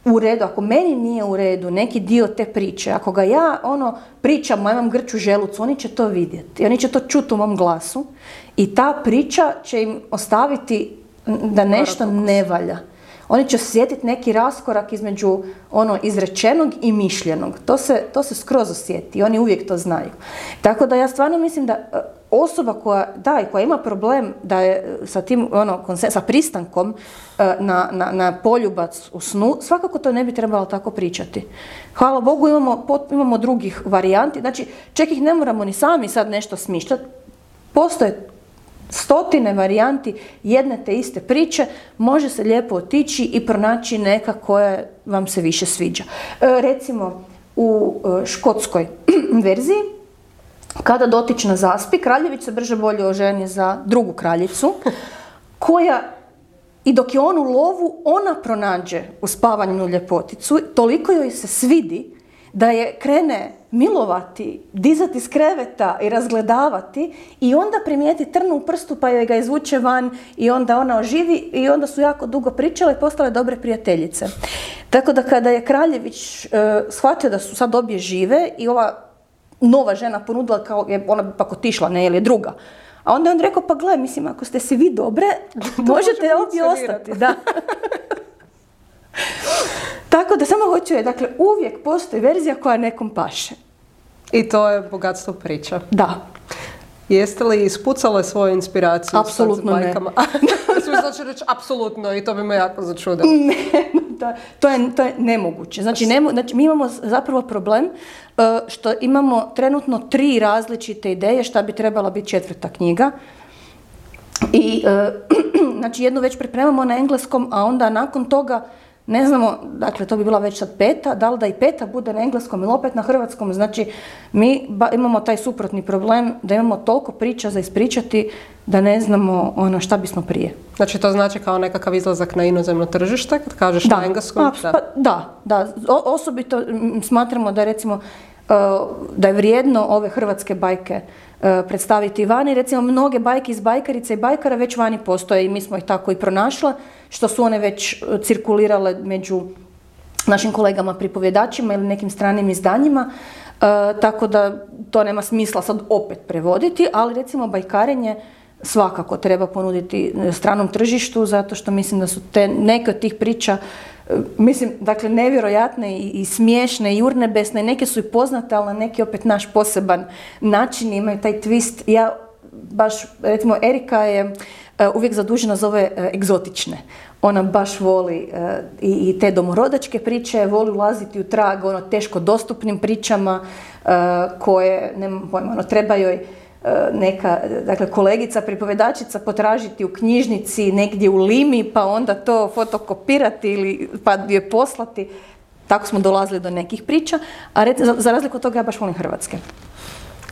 u redu, ako meni nije u redu neki dio te priče, ako ga ja ono pričam, imam grč u želucu, oni će to vidjeti. Oni će to čuti u mom glasu i ta priča će im ostaviti da nešto ne valja. Oni će osjetiti neki raskorak između ono izrečenog i mišljenog. To se skroz osjeti i oni uvijek to znaju. Tako da ja stvarno mislim da osoba koja ima problem da je sa tim sa pristankom na poljubac u snu, svakako to ne bi trebalo tako pričati. Hvala Bogu imamo drugih varijanti, znači čak ih ne moramo ni sami sad nešto smišljati. Postoje stotine varijanti jedne te iste priče, može se lijepo otići i pronaći neka koja vam se više sviđa. Recimo u škotskoj verziji, kada dotična zaspi, kraljević se brže bolje oženi za drugu kraljicu, koja i dok je on u lovu, ona pronađe uspavanjenu ljepoticu, toliko joj se svidi da je krene milovati, dizati iz kreveta i razgledavati i onda primijeti trnu u prstu pa joj ga izvuče van i onda ona oživi i onda su jako dugo pričale i postale dobre prijateljice. Tako da kada je kraljević shvatio da su sad obje žive i ova nova žena ponudila kao je ona bi pak otišla, ne, ili je druga. A onda je on rekao, pa gle, mislim, ako ste si vi dobre, možete obje ostati. Da. Tako da samo hoću je, dakle, uvijek postoji verzija koja nekom paše. I to je bogatstvo priča. Da. Jeste li ispucale svoju inspiraciju? Apsolutno ne. Znači reći apsolutno i to bi me jako začudilo. Ne, to je nemoguće. Znači, mi imamo zapravo problem što imamo trenutno 3 različite ideje šta bi trebala biti 4. knjiga. I znači jednu već pripremamo na engleskom, a onda nakon toga ne znamo, dakle to bi bila već sad 5, da li da i 5 bude na engleskom ili opet na hrvatskom, znači mi imamo taj suprotni problem da imamo toliko priča za ispričati da ne znamo ono šta bismo prije. Znači to znači kao nekakav izlazak na inozemno tržište kad kažeš na engleskom? Osobito smatramo da recimo da je vrijedno ove hrvatske bajke predstaviti vani. Recimo, mnoge bajke iz bajkarice i bajkara već vani postoje i mi smo ih tako i pronašle, što su one već cirkulirale među našim kolegama pripovjedačima ili nekim stranim izdanjima, tako da to nema smisla sad opet prevoditi, ali recimo bajkarenje svakako treba ponuditi stranom tržištu, zato što mislim da su te neke od tih priča, mislim, dakle, nevjerojatne i smiješne i urnebesne, neke su i poznate, ali na neki opet naš poseban način imaju taj twist. Ja baš, recimo, Erika je uvijek zadužena za ove egzotične. ona baš voli i te domorodačke priče, voli ulaziti u trag ono teško dostupnim pričama koje, nemam pojma, ono, treba joj neka, dakle, kolegica, pripovedačica potražiti u knjižnici negdje u Limi, pa onda to fotokopirati ili pa joj poslati. Tako smo dolazili do nekih priča, a za razliku od toga ja baš volim hrvatske.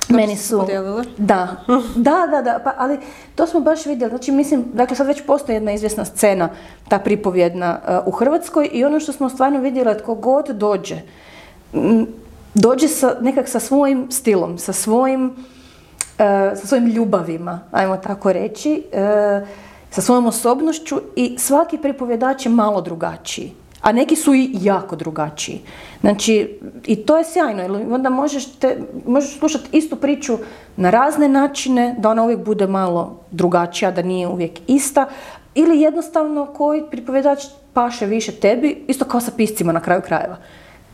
Meni su... Da, pa, ali to smo baš vidjeli. Znači, mislim, dakle, sad već postoji jedna izvjesna scena, ta pripovjedna u Hrvatskoj, i ono što smo stvarno vidjeli, tko god dođe, dođe nekak sa svojim stilom, sa svojim ljubavima, ajmo tako reći, sa svojom osobnošću, i svaki pripovjedač je malo drugačiji. A neki su i jako drugačiji. Znači, i to je sjajno, jer onda možeš slušati istu priču na razne načine, da ona uvijek bude malo drugačija, da nije uvijek ista, ili jednostavno koji pripovjedač paše više tebi, isto kao sa piscima na kraju krajeva.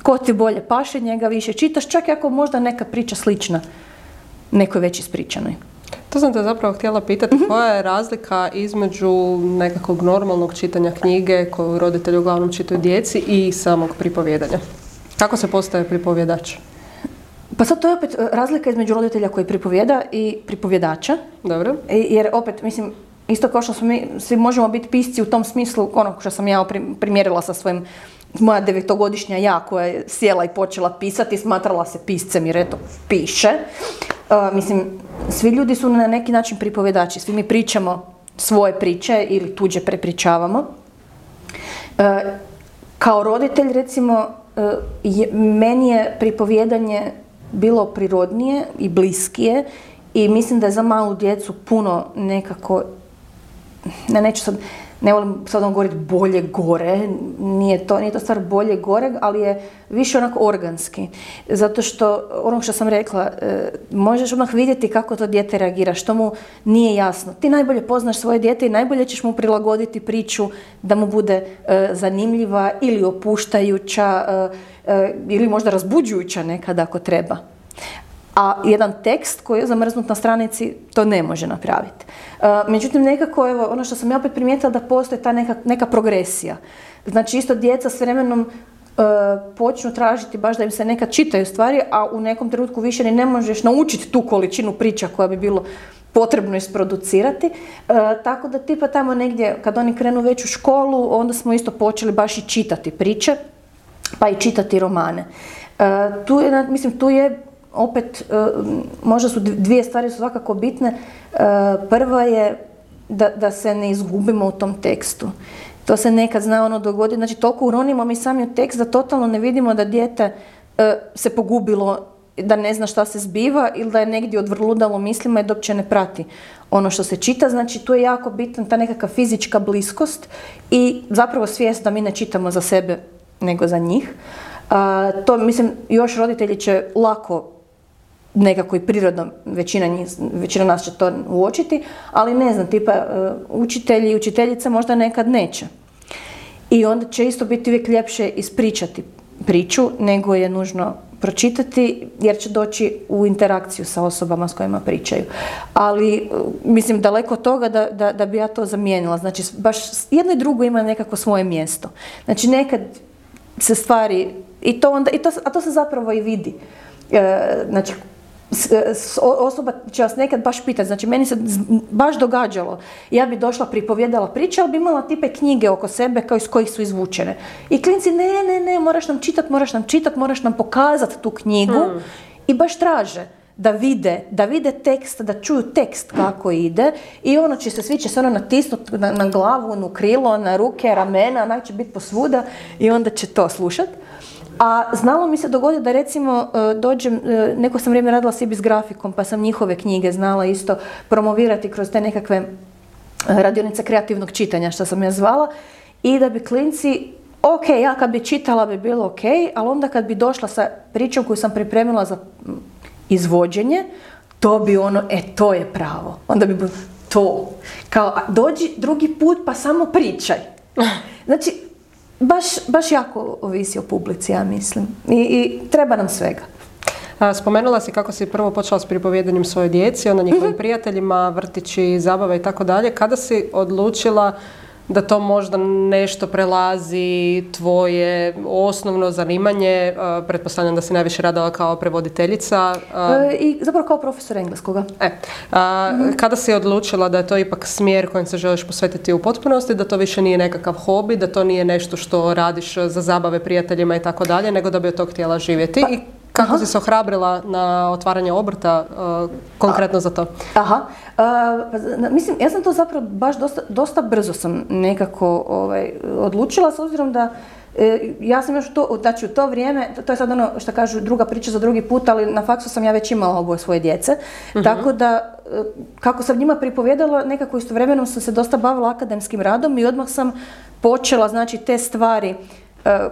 Ko ti bolje paše, njega više čitaš, čak i ako možda neka priča slična nekoj već ispričanoj. To sam te zapravo htjela pitati, koja je razlika između nekakvog normalnog čitanja knjige koju roditelji uglavnom čitaju djeci i samog pripovjedanja? Kako se postaje pripovjedač? Pa sad to je opet razlika između roditelja koji pripovjeda i pripovjedača. Dobro. Jer opet, mislim, isto kao što smo mi, svi možemo biti pisci u tom smislu, ono što sam ja primjerila sa svojim, moja 9-godišnja ja koja je sjela i počela pisati, smatrala se piscem jer eto, piše. Mislim, svi ljudi su na neki način pripovjedači, svi mi pričamo svoje priče ili tuđe prepričavamo. Kao roditelj, recimo, meni je pripovjedanje bilo prirodnije i bliskije, i mislim da je za malu djecu puno nekako, ne volim sad vam govoriti bolje gore, nije to stvar bolje gore, ali je više onako organski. Zato što, ono što sam rekla, možeš odmah vidjeti kako to dijete reagira, što mu nije jasno. Ti najbolje poznaš svoje dijete i najbolje ćeš mu prilagoditi priču da mu bude zanimljiva ili opuštajuća ili možda razbuđujuća nekad ako treba. A jedan tekst koji je zamrznut na stranici to ne može napraviti. Međutim, nekako, evo, ono što sam ja opet primijetila, da postoji ta neka progresija. Znači, isto djeca s vremenom počnu tražiti baš da im se nekad čitaju stvari, a u nekom trenutku više ni ne možeš naučiti tu količinu priča koja bi bilo potrebno isproducirati. Tako da tipa tamo negdje, kad oni krenu već u školu, onda smo isto počeli baš i čitati priče, pa i čitati romane. Tu je opet, možda su dvije stvari su svakako bitne. Prva je da se ne izgubimo u tom tekstu. To se nekad zna ono dogoditi. Znači, toliko uronimo mi sami u tekst da totalno ne vidimo da dijete se pogubilo, da ne zna šta se zbiva ili da je negdje odvrludalo mislima i da uopće ne prati ono što se čita. Znači, tu je jako bitna ta nekakva fizička bliskost i zapravo svijest da mi ne čitamo za sebe nego za njih. To, mislim, još roditelji će lako nekako i prirodno, većina nas će to uočiti, ali ne znam, tipa učitelji i učiteljica možda nekad neće. I onda će isto biti uvijek ljepše ispričati priču nego je nužno pročitati, jer će doći u interakciju sa osobama s kojima pričaju. Ali, mislim, daleko od toga da bi ja to zamijenila. Znači, baš jedno i drugo ima nekako svoje mjesto. Znači, nekad se stvari, a to se zapravo i vidi. Znači, osoba će vas nekad baš pitati, znači meni se baš događalo, ja bi došla, pripovjedala priče, ali bi imala tipe knjige oko sebe kao iz kojih su izvučene, i klinci ne, moraš nam čitati, moraš nam pokazati tu knjigu, i baš traže da vide tekst, da čuju tekst kako ide, i ono će se, svi će se ono natisnuti na glavu, na krilo, na ruke, ramena, ona će biti posvuda i onda će to slušati. A znalo mi se dogoditi da, recimo, dođem, neko sam vrijeme radila s IBIS grafikom, pa sam njihove knjige znala isto promovirati kroz te nekakve radionice kreativnog čitanja, što sam ja zvala, i da bi klinci, ok, ja kad bi čitala bi bilo ok, ali onda kad bi došla sa pričom koju sam pripremila za izvođenje, to bi ono, to je pravo. Onda bi bilo to. Kao, dođi drugi put pa samo pričaj. Znači, baš jako ovisi o publici, ja mislim. I treba nam svega. Spomenula si kako si prvo počela s pripovjedanjem svojoj djeci, onda njihovim prijateljima, vrtići, zabave i tako dalje. Kada si odlučila da to možda nešto prelazi tvoje osnovno zanimanje. Pretpostavljam da si najviše radila kao prevoditeljica. I zapravo kao profesor engleskoga. Kada si odlučila da je to ipak smjer kojim se želiš posvetiti u potpunosti, da to više nije nekakav hobi, da to nije nešto što radiš za zabave prijateljima i tako dalje, nego da bi od tog htjela živjeti? I kako si se ohrabrila na otvaranje obrta konkretno za to? Mislim, ja sam to zapravo baš dosta brzo sam nekako odlučila, s obzirom da ja sam još to, znači u to vrijeme, to je sad ono što kažu druga priča za drugi put, ali na faksu sam ja već imala oboje svoje djece, tako da kako sam njima pripovijedala, nekako istovremeno sam se dosta bavila akademskim radom i odmah sam počela, znači, te stvari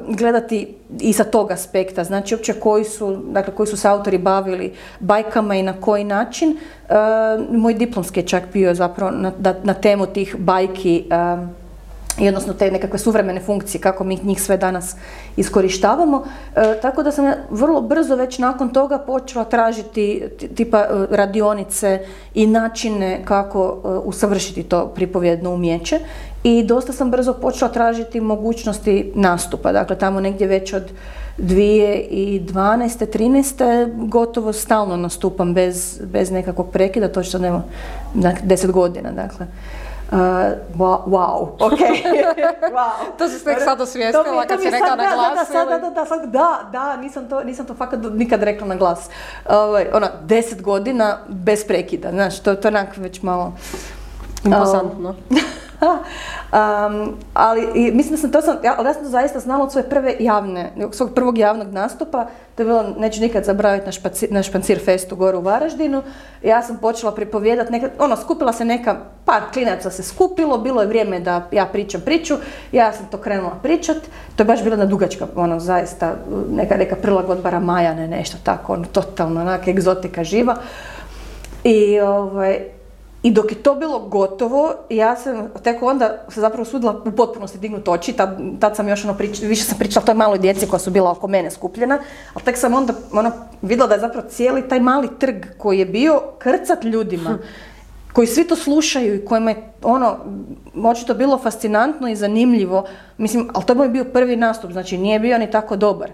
gledati i sa tog aspekta, znači uopće koji su se autori bavili bajkama i na koji način. Moj diplomski je čak bio zapravo na temu tih bajki i odnosno te nekakve suvremene funkcije, kako mi njih sve danas iskorištavamo. Tako da sam vrlo brzo već nakon toga počela tražiti tipa radionice i načine kako usavršiti to pripovjedno umijeće. I dosta sam brzo počela tražiti mogućnosti nastupa. Dakle, tamo negdje već od 2012. 13. gotovo stalno nastupam bez nekakvog prekida, točno nema 10 godina, dakle. Wow, ok. To si tek sad osvijestila kad si rekla na glas? Da, nisam to fakat nikad rekla na glas. 10 godina bez prekida, znaš, to je onak već malo... Impozantno. Ali mislim da sam to zaista znala od svog prvog javnog nastupa. To je bilo, neću nikad zaboraviti, na Špancir festu gore u Varaždinu. Ja sam počela pripovijedati, skupila se par klinaca se skupilo, bilo je vrijeme da ja pričam priču, ja sam to krenula pričat. To je baš bila jedna dugačka, zaista neka prilagodba Ramajane, nešto tako, totalno onaka egzotika živa. I dok je to bilo gotovo, ja sam tek onda se zapravo usudila u potpunosti dignuti oči, tad sam još više sam pričala toj maloj djeci koja su bila oko mene skupljena, ali tek sam onda vidjela da je zapravo cijeli taj mali trg koji je bio krcat ljudima, koji svi to slušaju i kojima je očito bilo fascinantno i zanimljivo, mislim, ali to je bio prvi nastup, znači nije bio ni tako dobar.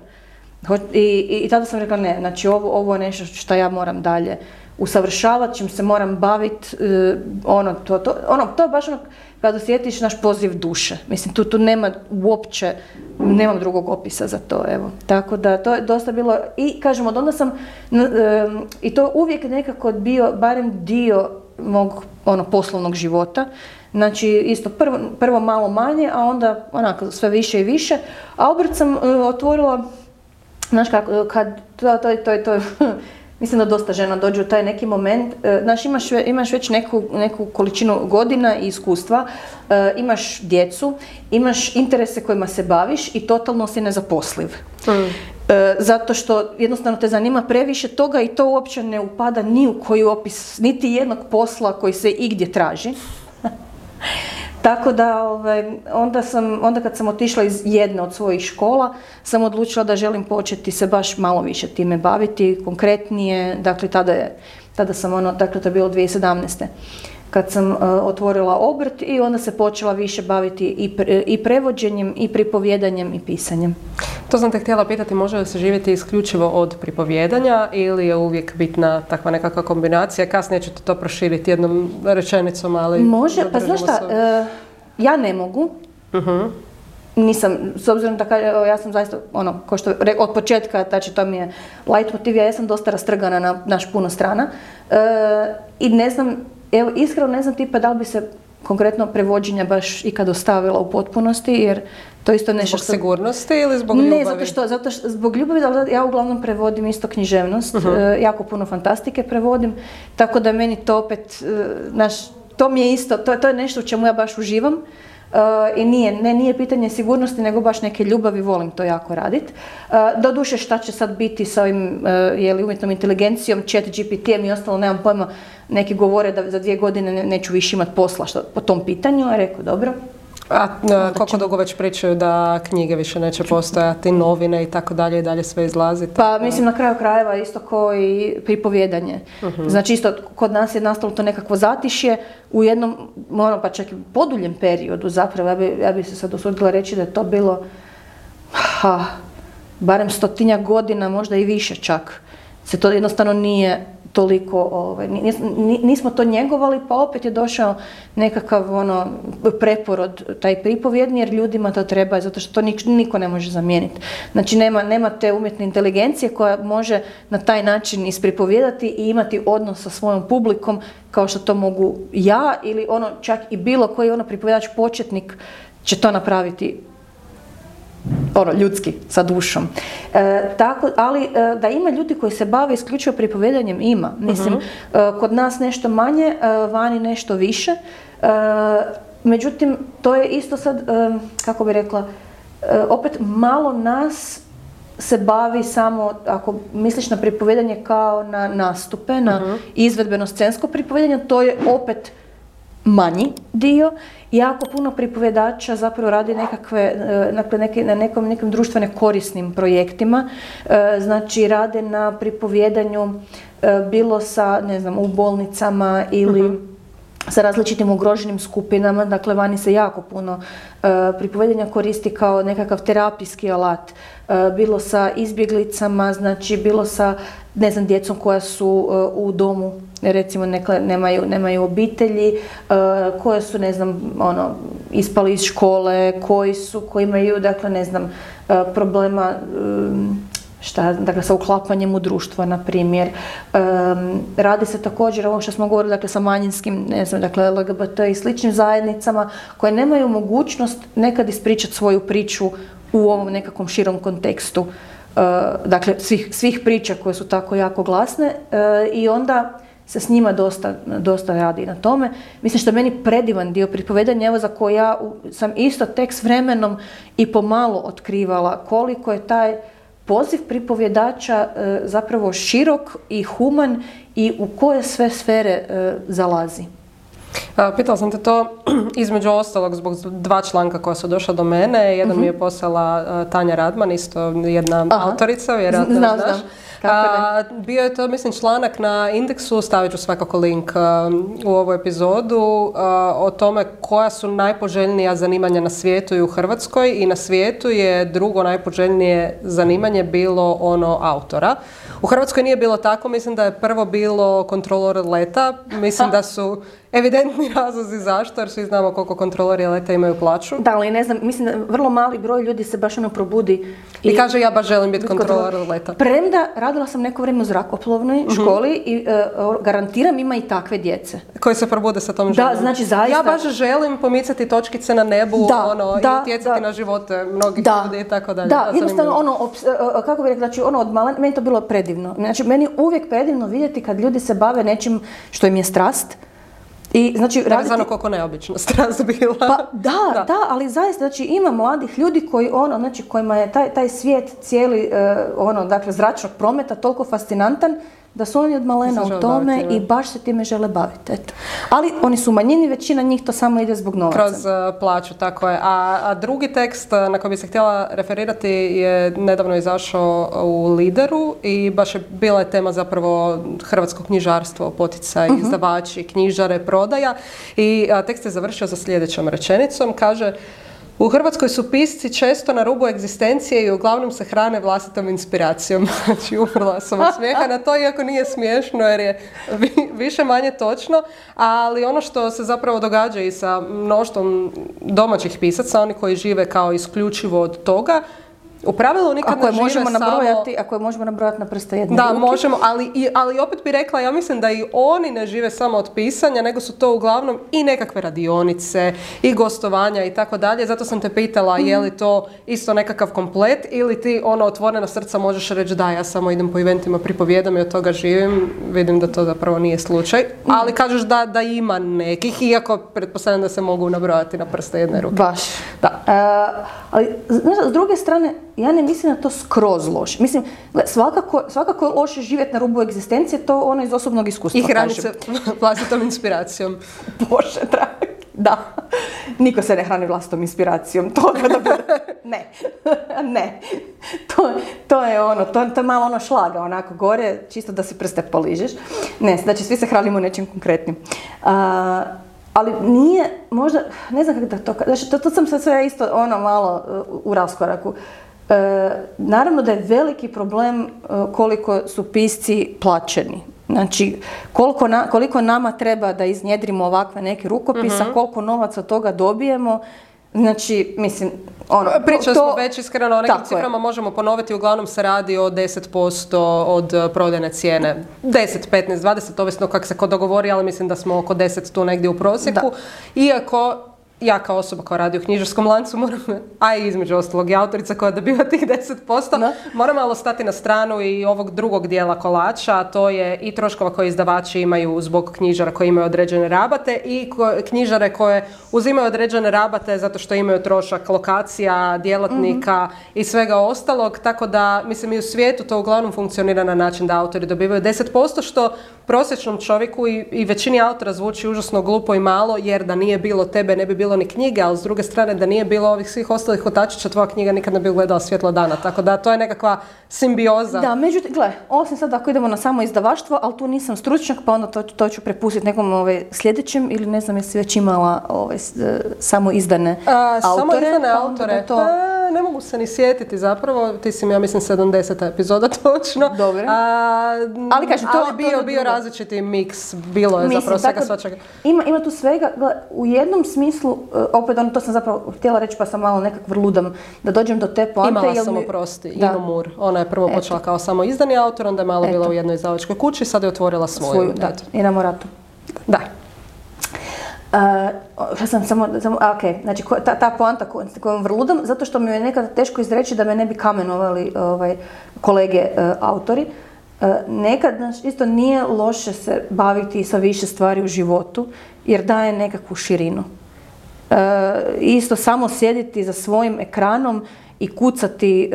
I tada sam rekla ne, znači ovo je nešto što ja moram dalje usavršavati, čim se moram baviti, to je baš kad osjetiš naš poziv duše, mislim, tu nema uopće, nemam drugog opisa za to, evo, tako da to je dosta bilo, i kažem, od onda sam, i to uvijek nekako bio barem dio mog, poslovnog života, znači, isto prvo malo manje, a onda, sve više i više, a obrt sam otvorila, znaš kako, kad, to je, mislim da dosta žena dođe u taj neki moment, znaš, imaš već neku količinu godina i iskustva, imaš djecu, imaš interese kojima se baviš i totalno si nezaposliv. Zato što jednostavno te zanima previše toga i to uopće ne upada ni u koji opis, niti jednog posla koji se igdje traži. Tako da onda kad sam otišla iz jedne od svojih škola, sam odlučila da želim početi se baš malo više time baviti, konkretnije, dakle tada sam dakle to je bilo 2017. kad sam otvorila obrt i onda se počela više baviti i prevođenjem, i pripovjedanjem, i pisanjem. To sam te htjela pitati, može li se živjeti isključivo od pripovjedanja ili je uvijek bitna takva nekakva kombinacija? Kasnije ću to proširiti jednom rečenicom, ali... Može, pa znaš šta, ja ne mogu. Nisam, s obzirom da ja sam zaista, kao što rekao, od početka, znači to mi je leitmotiv, ja sam dosta rastrgana na naš puno strana i ne znam, evo, iskreno ne znam tipa da li bi se konkretno prevođenja baš ikad ostavila u potpunosti, jer to isto nešto što... Zbog sigurnosti ili zbog ljubavi? Ne, zato što zbog ljubavi, ali ja uglavnom prevodim isto književnost, jako puno fantastike prevodim, tako da meni to opet, znaš, to mi je isto, to je nešto u čemu ja baš uživam i nije pitanje sigurnosti, nego baš neke ljubavi, volim to jako radit. Doduše, šta će sad biti sa ovim umjetnom inteligencijom, chat GPT-em i ostalo, nemam pojma, neki govore da za 2 godine neću više imat posla po tom pitanju, a rekao dobro. Koliko dugo već pričaju da knjige više neće postojati, novine i tako dalje i dalje sve izlazi? Pa mislim na kraju krajeva isto kao i pripovjedanje. Znači isto kod nas je nastalo to nekakvo zatišje u jednom, pa čak i poduljem periodu zapravo, ja bi se sad usudila reći da je to bilo barem 100-tinjak godina, možda i više čak. Se to jednostavno nije toliko, nismo to njegovali, pa opet je došao nekakav preporod, taj pripovjedni, jer ljudima to treba, zato što to niko ne može zamijeniti. Znači nema te umjetne inteligencije koja može na taj način ispripovjedati i imati odnos sa svojom publikom, kao što to mogu ja, ili čak i bilo koji pripovjedač početnik će to napraviti ljudski, sa dušom. Ali da ima ljudi koji se bave isključivo pripovjedanjem, ima. Mislim, kod nas nešto manje, vani nešto više. Međutim, to je isto sad, kako bi rekla, opet malo nas se bavi samo, ako misliš na pripovjedanje kao na nastupe, na izvedbeno-scensko pripovjedanje, to je opet manji dio. Jako puno pripovjedača zapravo radi na nekim društveno korisnim projektima. Znači rade na pripovjedanju bilo sa, ne znam, u bolnicama ili sa različitim ugroženim skupinama. Dakle, vani se jako puno pripovjedanja koristi kao nekakav terapijski alat. Bilo sa izbjeglicama, znači bilo sa, ne znam, djecom koja su u domu, recimo nemaju obitelji, koje su, ne znam, ispali iz škole, koji imaju, dakle, ne znam, problema sa uklapanjem u društvo, na primjer. Radi se također ovo što smo govorili, dakle, sa manjinskim, ne znam, dakle, LGBT i sličnim zajednicama koje nemaju mogućnost nekad ispričati svoju priču u ovom nekakvom širom kontekstu, dakle, svih priča koje su tako jako glasne, i onda se s njima dosta radi na tome. Mislim što je meni predivan dio pripovedanja, evo za koje ja sam isto tek s vremenom i pomalo otkrivala koliko je taj poziv pripovjedača zapravo širok i human i u koje sve sfere zalazi. Pitala sam te to između ostalog zbog dva članka koja su došla do mene. Jedan mi je poslala Tanja Radman, isto jedna autorica, vjerojatno znaš. Bio je to, mislim, članak na Indeksu, stavit ću svakako link u ovu epizodu, o tome koja su najpoželjnija zanimanja na svijetu i u Hrvatskoj, i na svijetu je drugo najpoželjnije zanimanje bilo ono autora. U Hrvatskoj nije bilo tako, mislim da je prvo bilo kontrolor leta, mislim da su evidentni razlozi zašto, jer svi znamo koliko kontrolori leta imaju plaću. Da, ali ne znam, mislim da vrlo mali broj ljudi se baš probudi i kaže ja baš želim biti kontrolor leta. Premda radila sam neko vrijeme u zrakoplovnoj školi i garantiram ima i takve djece. Koji se probude sa tom željom. Da, znači zaista. Ja baš želim pomicati točkice na nebu i utjecati na živote mnogih ljudi i tako dalje. Da, jednostavno kako bih rekla, znači od mala, meni to bilo predivno. Znači meni uvijek predivno vidjeti kad ljudi se bave nečim što im je strast. Ne znam koliko neobična strast bila. Da, ali zaista ima mladih ljudi kojima je taj svijet cijeli zračnog prometa toliko fascinantan da su oni od malena u tome i baš se time žele baviti. Ali oni su u manjini, većina njih to samo ide zbog novaca. Kroz plaću, tako je. A drugi tekst na koji bi se htjela referirati je nedavno izašao u Lideru i baš je bila tema zapravo hrvatsko knjižarstvo, poticaj, izdavači, knjižare, prodaja. I tekst je završio sa sljedećom rečenicom, kaže: u Hrvatskoj su pisci često na rubu egzistencije i uglavnom se hrane vlastitom inspiracijom. Znači, umrla sam od smijeha na to, iako nije smiješno jer je više manje točno, ali ono što se zapravo događa i sa mnoštvom domaćih pisaca, oni koji žive kao isključivo od toga, u pravilu nikad ne žive samo... Ako je možemo nabrojati na prste jedne ruke. Da, možemo, ali opet bih rekla, ja mislim da i oni ne žive samo od pisanja, nego su to uglavnom i nekakve radionice, i gostovanja i tako dalje. Zato sam te pitala je li to isto nekakav komplet ili ti otvoreno srca možeš reći da ja samo idem po eventima, pripovijedam i od toga živim. Vidim da to zapravo nije slučaj. Ali kažeš da ima nekih, iako pretpostavljam da se mogu nabrojati na prste jedne ruke. Baš. Ali, s druge strane, ja ne mislim da to skroz loše. Mislim, svakako je loše živjeti na rubu egzistencije, to iz osobnog iskustva. I hrani se vlastitom inspiracijom. Bože, dragi. Da, niko se ne hrani vlastnom inspiracijom toga da bude, ne, to je ono, to je malo ono šlaga onako gore, čisto da si prste poližeš, ne, znači svi se hranimo nečim konkretnim, ali nije, možda, ne znam kako da to, znači to sam sad sve isto ono malo u raskoraku, naravno da je veliki problem koliko su pisci plaćeni. Znači, koliko nama treba da iznjedrimo ovakve neke rukopisa, koliko novaca od toga dobijemo, znači, mislim, ono... Pričali smo već iskreno o nekim ciframa, možemo ponoviti, uglavnom se radi o 10% od prodajne cijene. 10, 15, 20, ovisno kako se ko dogovori, ali mislim da smo oko 10 tu negdje u prosjeku. Iako, ja kao osoba koja radi u knjižarskom lancu moram, a i između ostalog i autorica koja dobiva tih 10%, moram malo stati na stranu i ovog drugog dijela kolača, a to je i troškova koje izdavači imaju zbog knjižara koji imaju određene rabate i knjižare koje uzimaju određene rabate zato što imaju trošak lokacija, djelatnika i svega ostalog, tako da mislim i u svijetu to uglavnom funkcionira na način da autori dobivaju 10%, što prosječnom čovjeku i većini autora zvuči užasno glupo i malo, jer da nije bilo tebe ne bi bilo ni knjige, ali s druge strane da nije bilo ovih svih ostalih kotačića, tvoja knjiga nikad ne bi ugledala svjetlo dana, tako da to je nekakva simbioza. Da, međutim, gle, osim sad ako idemo na samo izdavaštvo, ali tu nisam stručnjak, pa onda to ću prepustiti nekom sljedećem, ili ne znam jesi već imala samo izdane autore. Samo izdane autore, pa ne mogu se ni sjetiti zapravo, ti si mi, ja mislim, 70. epizoda točno. Dobre. Ali kažem, to je bio različiti miks, bilo je zapravo svega svačega. Ima tu svega, u jednom smislu opet ono, to sam zapravo htjela reći pa sam malo nekak vrludam da dođem do te poante. Imala sam, oprosti, Inu Mur. Ona je prvo počela kao samo izdani autor, onda je malo bila u jednoj izdavačkoj kući, sad je otvorila svoju. Da, i na Moratu. Da. Ok, znači ta poanta kojom vrludam, zato što mi je nekad teško izreći da me ne bi kamenovali kolege autori. Nekad, znači, isto nije loše se baviti sa više stvari u životu, jer daje nekakvu širinu. Isto samo sjediti za svojim ekranom i kucati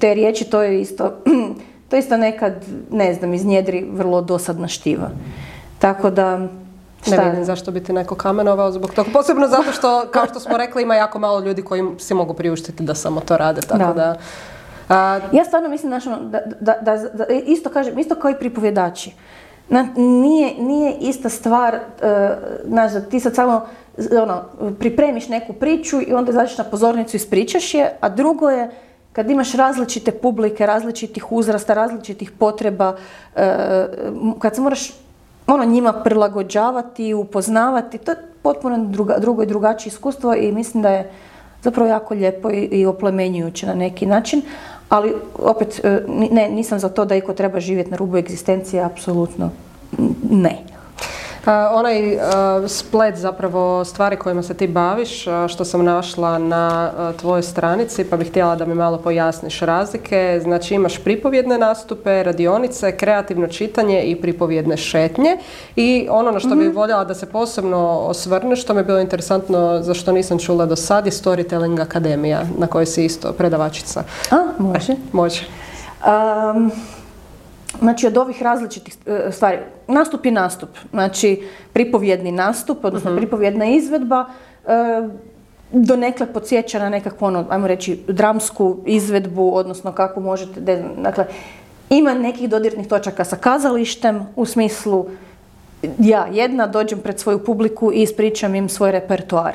te riječi, to je isto nekad, ne znam, iznjedri vrlo dosadna štiva. Tako da... Ne vidim zašto bi ti neko kamenovao zbog toga, posebno zato što, kao što smo rekli, ima jako malo ljudi koji si mogu priuštiti da samo to rade, tako da... Ja stvarno mislim da isto kažem, isto kao i pripovjedači. Nije ista stvar, znaš, da ti sad samo pripremiš neku priču i onda izađeš na pozornicu i ispričaš je, a drugo je kad imaš različite publike, različitih uzrasta, različitih potreba, kad se moraš njima prilagođavati, upoznavati, to je potpuno drugo i drugačije iskustvo i mislim da je zapravo jako lijepo i oplemenjujuće na neki način. Ali, opet, ne, nisam za to da iko treba živjeti na rubu egzistencije, apsolutno ne. Onaj splet zapravo stvari kojima se ti baviš, što sam našla na tvojoj stranici, pa bih htjela da mi malo pojasniš razlike. Znači imaš pripovjedne nastupe, radionice, kreativno čitanje i pripovjedne šetnje. I ono na što bih voljela da se posebno osvrneš, što mi je bilo interesantno za što nisam čula do sad, je Storytelling Akademija, na kojoj si isto predavačica. Može. Može. Znači, od ovih različitih stvari, nastup je nastup, znači pripovjedni nastup, odnosno pripovjedna izvedba, donekle podsjeća na nekakvu, ono, ajmo reći, dramsku izvedbu, odnosno kako možete, dakle, ima nekih dodirnih točaka sa kazalištem, u smislu, ja jedna dođem pred svoju publiku i ispričam im svoj repertoar.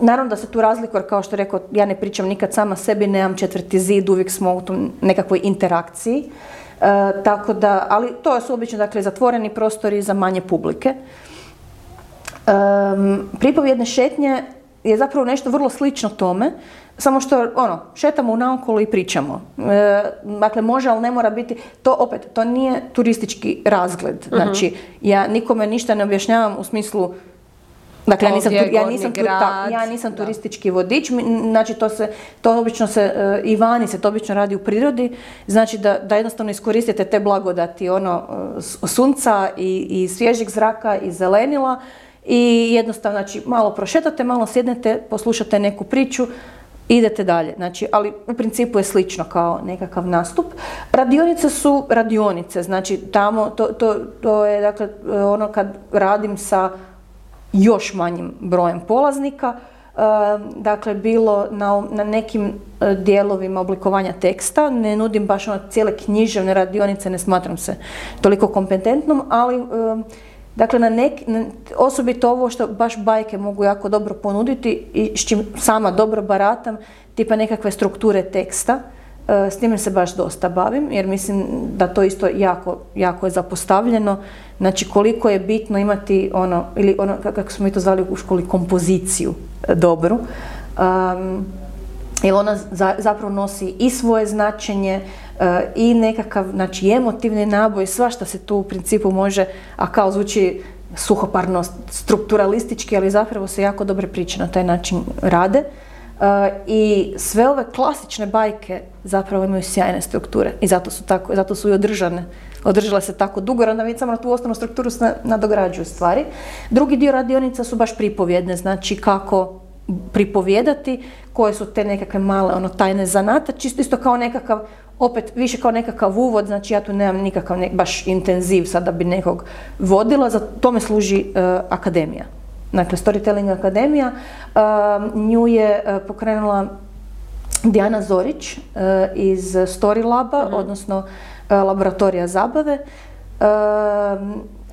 Naravno da se tu razlikuje, kao što rekao, ja ne pričam nikad sama sebi, nemam četvrti zid, uvijek smo u tom nekakvoj interakciji. Tako da, ali to su obično, dakle, zatvoreni prostori za manje publike. Pripovjedne šetnje je zapravo nešto vrlo slično tome, samo što, ono, šetamo u naokolo i pričamo. Dakle, može, ali ne mora biti, to opet, to nije turistički razgled, znači, ja nikome ništa ne objašnjavam u smislu, dakle, ja nisam turistički vodič, znači to obično se i vani se to obično radi u prirodi, znači da jednostavno iskoristite te blagodati sunca i svježeg zraka i zelenila i jednostavno, znači, malo prošetate, malo sjednete, poslušate neku priču, idete dalje, znači, ali u principu je slično kao nekakav nastup. Radionice su radionice, znači tamo, to je, dakle, ono kad radim sa još manjim brojem polaznika, dakle bilo na nekim dijelovima oblikovanja teksta, ne nudim baš cijele književne radionice, ne smatram se toliko kompetentnom, ali dakle, osobito ovo što baš bajke mogu jako dobro ponuditi i s čim sama dobro baratam, tipa nekakve strukture teksta, s njim se baš dosta bavim jer mislim da to isto jako je zapostavljeno. Znači koliko je bitno imati ono, ili ono kako smo mi to zvali u školi, kompoziciju dobru. Jer ona zapravo nosi i svoje značenje i nekakav, znači, emotivni naboj, svašta se tu u principu može, a kao zvuči suhoparno, strukturalistički, ali zapravo se jako dobre priče na taj način rade. I sve ove klasične bajke zapravo imaju sjajne strukture i zato su i održane. Održala se tako dugo, jer samo na tu osnovnu strukturu se nadograđuju stvari. Drugi dio radionica su baš pripovjedne, znači kako pripovijedati, koje su te nekakve male ono tajne zanata, čisto isto kao nekakav, opet više kao nekakav uvod, znači ja tu nemam nikakav baš intenziv sad da bi nekog vodila, za tome služi akademija. Dakle, Storytelling akademija, nju je pokrenula Diana Zorić iz Storylaba, odnosno laboratorija zabave.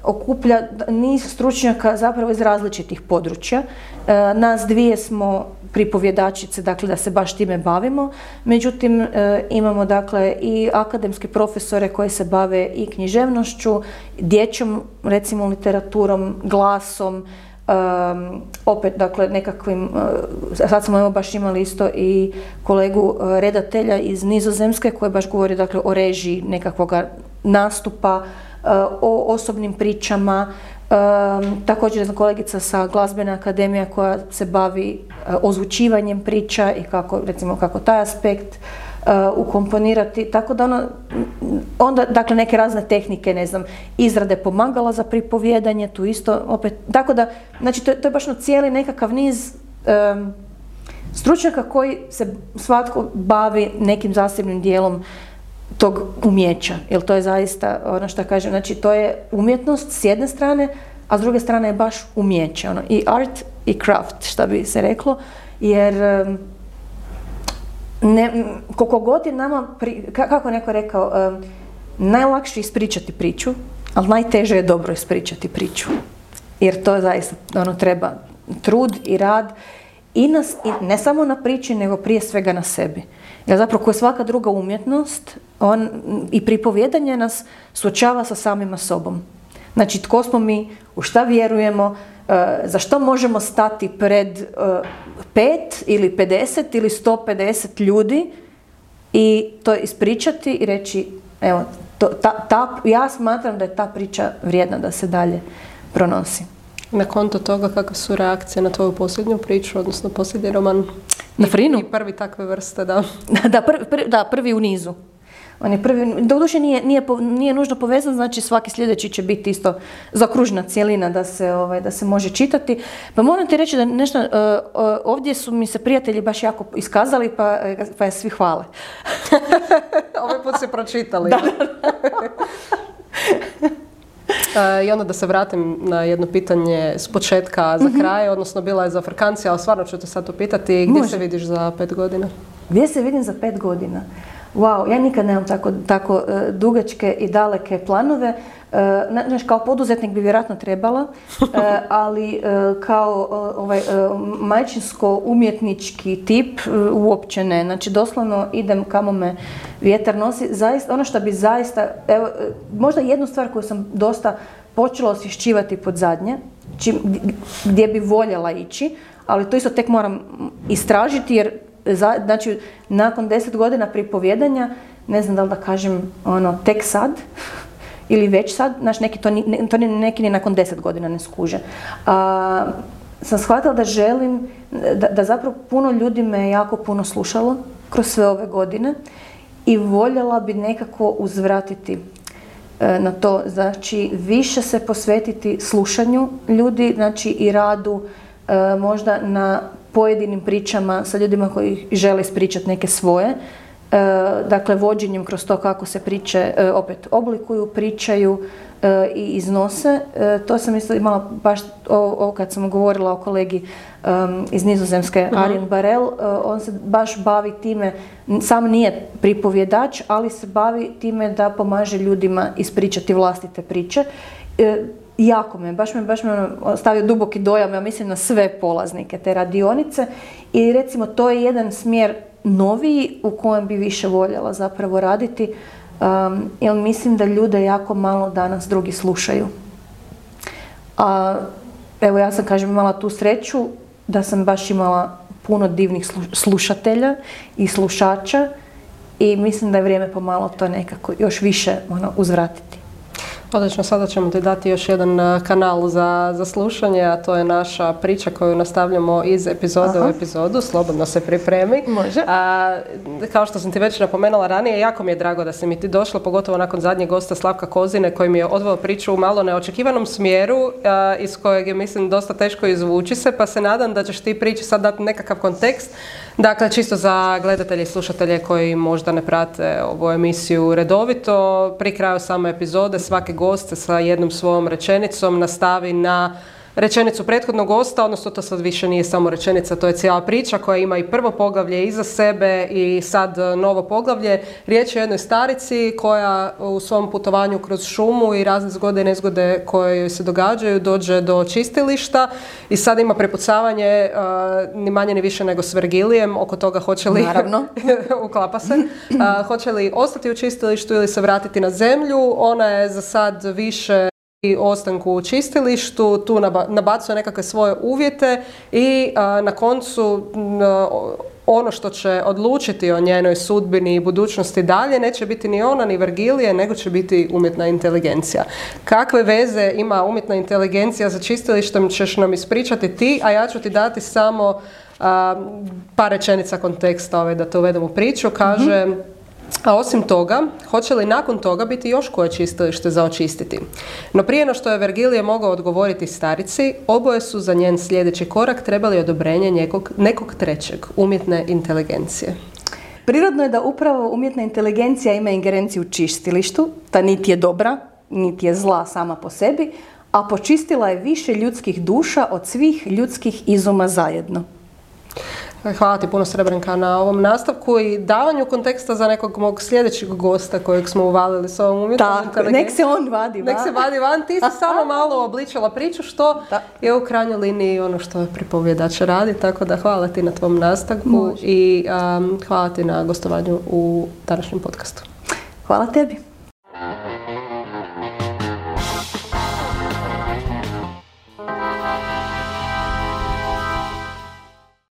Okuplja niz stručnjaka zapravo iz različitih područja. Nas dvije smo pripovjedačice, dakle da se baš time bavimo. Međutim, imamo dakle i akademske profesore koji se bave i književnošću, dječjom, recimo literaturom, glasom, opet dakle nekakvim, sad smo baš imali isto i kolegu redatelja iz Nizozemske koji baš govori dakle o režiji nekakvog nastupa, o osobnim pričama, također jedna kolegica sa glazbene akademije koja se bavi ozvučivanjem priča i kako, recimo, kako taj aspekt ukomponirati, tako da onda dakle neke razne tehnike, ne znam, izrade pomagala za pripovijedanje, tu isto opet, tako da, znači to je baš cijeli nekakav niz stručnjaka koji se svatko bavi nekim zasebnim dijelom tog umjeća, jer to je zaista ono što kažem, znači to je umjetnost s jedne strane, a s druge strane je baš umjeće, ono, i art i craft, što bi se reklo, jer koliko god je nama, kako neko rekao, najlakše ispričati priču, ali najteže je dobro ispričati priču, jer to zaista ono treba trud i rad, i ne samo na priči, nego prije svega na sebi. Jer zapravo koja svaka druga umjetnost i pripovjedanje nas suočava sa samima sobom. Znači tko smo mi, u šta vjerujemo, za što možemo stati pred 5 ili 50 ili 150 ljudi i to ispričati i reći, evo, ja smatram da je ta priča vrijedna da se dalje pronosi. Na konto toga, kakve su reakcije na tvoju posljednju priču, odnosno posljednji roman? Na Frinu? I prvi takve vrste, da. Da, prvi u nizu. On je prvi, doduše nije nužno povezan, znači svaki sljedeći će biti isto zakružna cijelina da se može čitati. Pa moram ti reći da nešto, ovdje su mi se prijatelji baš jako iskazali, pa je svi hvale. Ovaj put se pročitali. I onda da se vratim na jedno pitanje s početka za kraj, odnosno bila je za Afrikancija, ali stvarno ću te sad upitati, gdje se vidiš za 5 godina? Gdje se vidim za 5 godina? Wow, ja nikad nemam tako dugačke i daleke planove. Znači, kao poduzetnik bi vjerojatno trebala, ali kao ovaj majčinsko-umjetnički tip uopće ne. Znači, doslovno idem kamo me vjetar nosi. Ono što bi zaista, evo, možda jednu stvar koju sam dosta počela osvješćivati pod zadnje, gdje bi voljela ići, ali to isto tek moram istražiti jer, znači, nakon 10 godina pripovjedanja, ne znam da li da kažem ono, tek sad, ili već sad, znaš, neki ni nakon 10 godina ne skuže. Sam shvatila da želim, da zapravo puno ljudi me jako puno slušalo kroz sve ove godine i voljela bi nekako uzvratiti na to, znači više se posvetiti slušanju ljudi, znači i radu možda na pojedinim pričama sa ljudima koji žele ispričati neke svoje Dakle, vođenjem kroz to kako se priče opet oblikuju, pričaju i iznose. To sam isto imala baš kad sam govorila o kolegi iz Nizozemske, Arjen Barel. On se baš bavi time, sam nije pripovjedač, ali se bavi time da pomaže ljudima ispričati vlastite priče. Jako me, baš me ostavio duboki dojam, ja mislim na sve polaznike te radionice i recimo to je jedan smjer noviji u kojem bi više voljela zapravo raditi, jer mislim da ljude jako malo danas drugi slušaju. A evo ja sam kažem imala tu sreću da sam baš imala puno divnih slušatelja i slušača i mislim da je vrijeme pomalo to nekako još više uzvratiti. Odlično, sada ćemo ti dati još jedan kanal za slušanje, a to je naša priča koju nastavljamo iz epizode u epizodu, slobodno se pripremi. Može. Kao što sam ti već napomenula ranije, jako mi je drago da si mi ti došla, pogotovo nakon zadnjeg gosta Slavka Kozine koji mi je odveo priču u malo neočekivanom smjeru iz kojeg je, mislim, dosta teško izvući se, pa se nadam da ćeš ti priči sad dati nekakav kontekst. Dakle, čisto za gledatelje i slušatelje koji možda ne prate ovu emisiju redovito, pri kraju same epizode svake goste sa jednom svojom rečenicom nastavi na rečenicu prethodnog gosta, odnosno to sad više nije samo rečenica, to je cijela priča koja ima i prvo poglavlje iza sebe i sad novo poglavlje. Riječ je o jednoj starici koja u svom putovanju kroz šumu i razne zgode i nezgode koje joj se događaju dođe do čistilišta i sad ima prepucavanje ni manje ni više nego s Vergilijem oko toga hoće li, naravno, uklapa se, hoće li ostati u čistilištu ili se vratiti na zemlju. Ona je za sad više i ostanku u čistilištu, tu nabacuje nekakve svoje uvjete i na koncu ono što će odlučiti o njenoj sudbini i budućnosti dalje neće biti ni ona ni Vergilije, nego će biti umjetna inteligencija. Kakve veze ima umjetna inteligencija za čistilištem ćeš nam ispričati ti, a ja ću ti dati samo par rečenica konteksta da te uvedem u priču. Kaže... A osim toga, hoće li nakon toga biti još koje čistilište za očistiti? No prije no što je Vergilije mogao odgovoriti starici, oboje su za njen sljedeći korak trebali odobrenje nekog trećeg, umjetne inteligencije. Prirodno je da upravo umjetna inteligencija ima ingerenciju u čistilištu, ta niti je dobra, niti je zla sama po sebi, a počistila je više ljudskih duša od svih ljudskih izuma zajedno. Hvala ti puno, Srebrenka, na ovom nastavku i davanju konteksta za nekog mog sljedećeg gosta kojeg smo uvalili s ovom umjetnom inteligencijom. Nek se on vadi van. Nek se vadi van. Ti si samo malo obličila priču što je u krajnjoj liniji ono što je pripovjedač radi, tako da hvala ti na tvom nastavku. Može. I hvala ti na gostovanju u današnjem podcastu. Hvala tebi.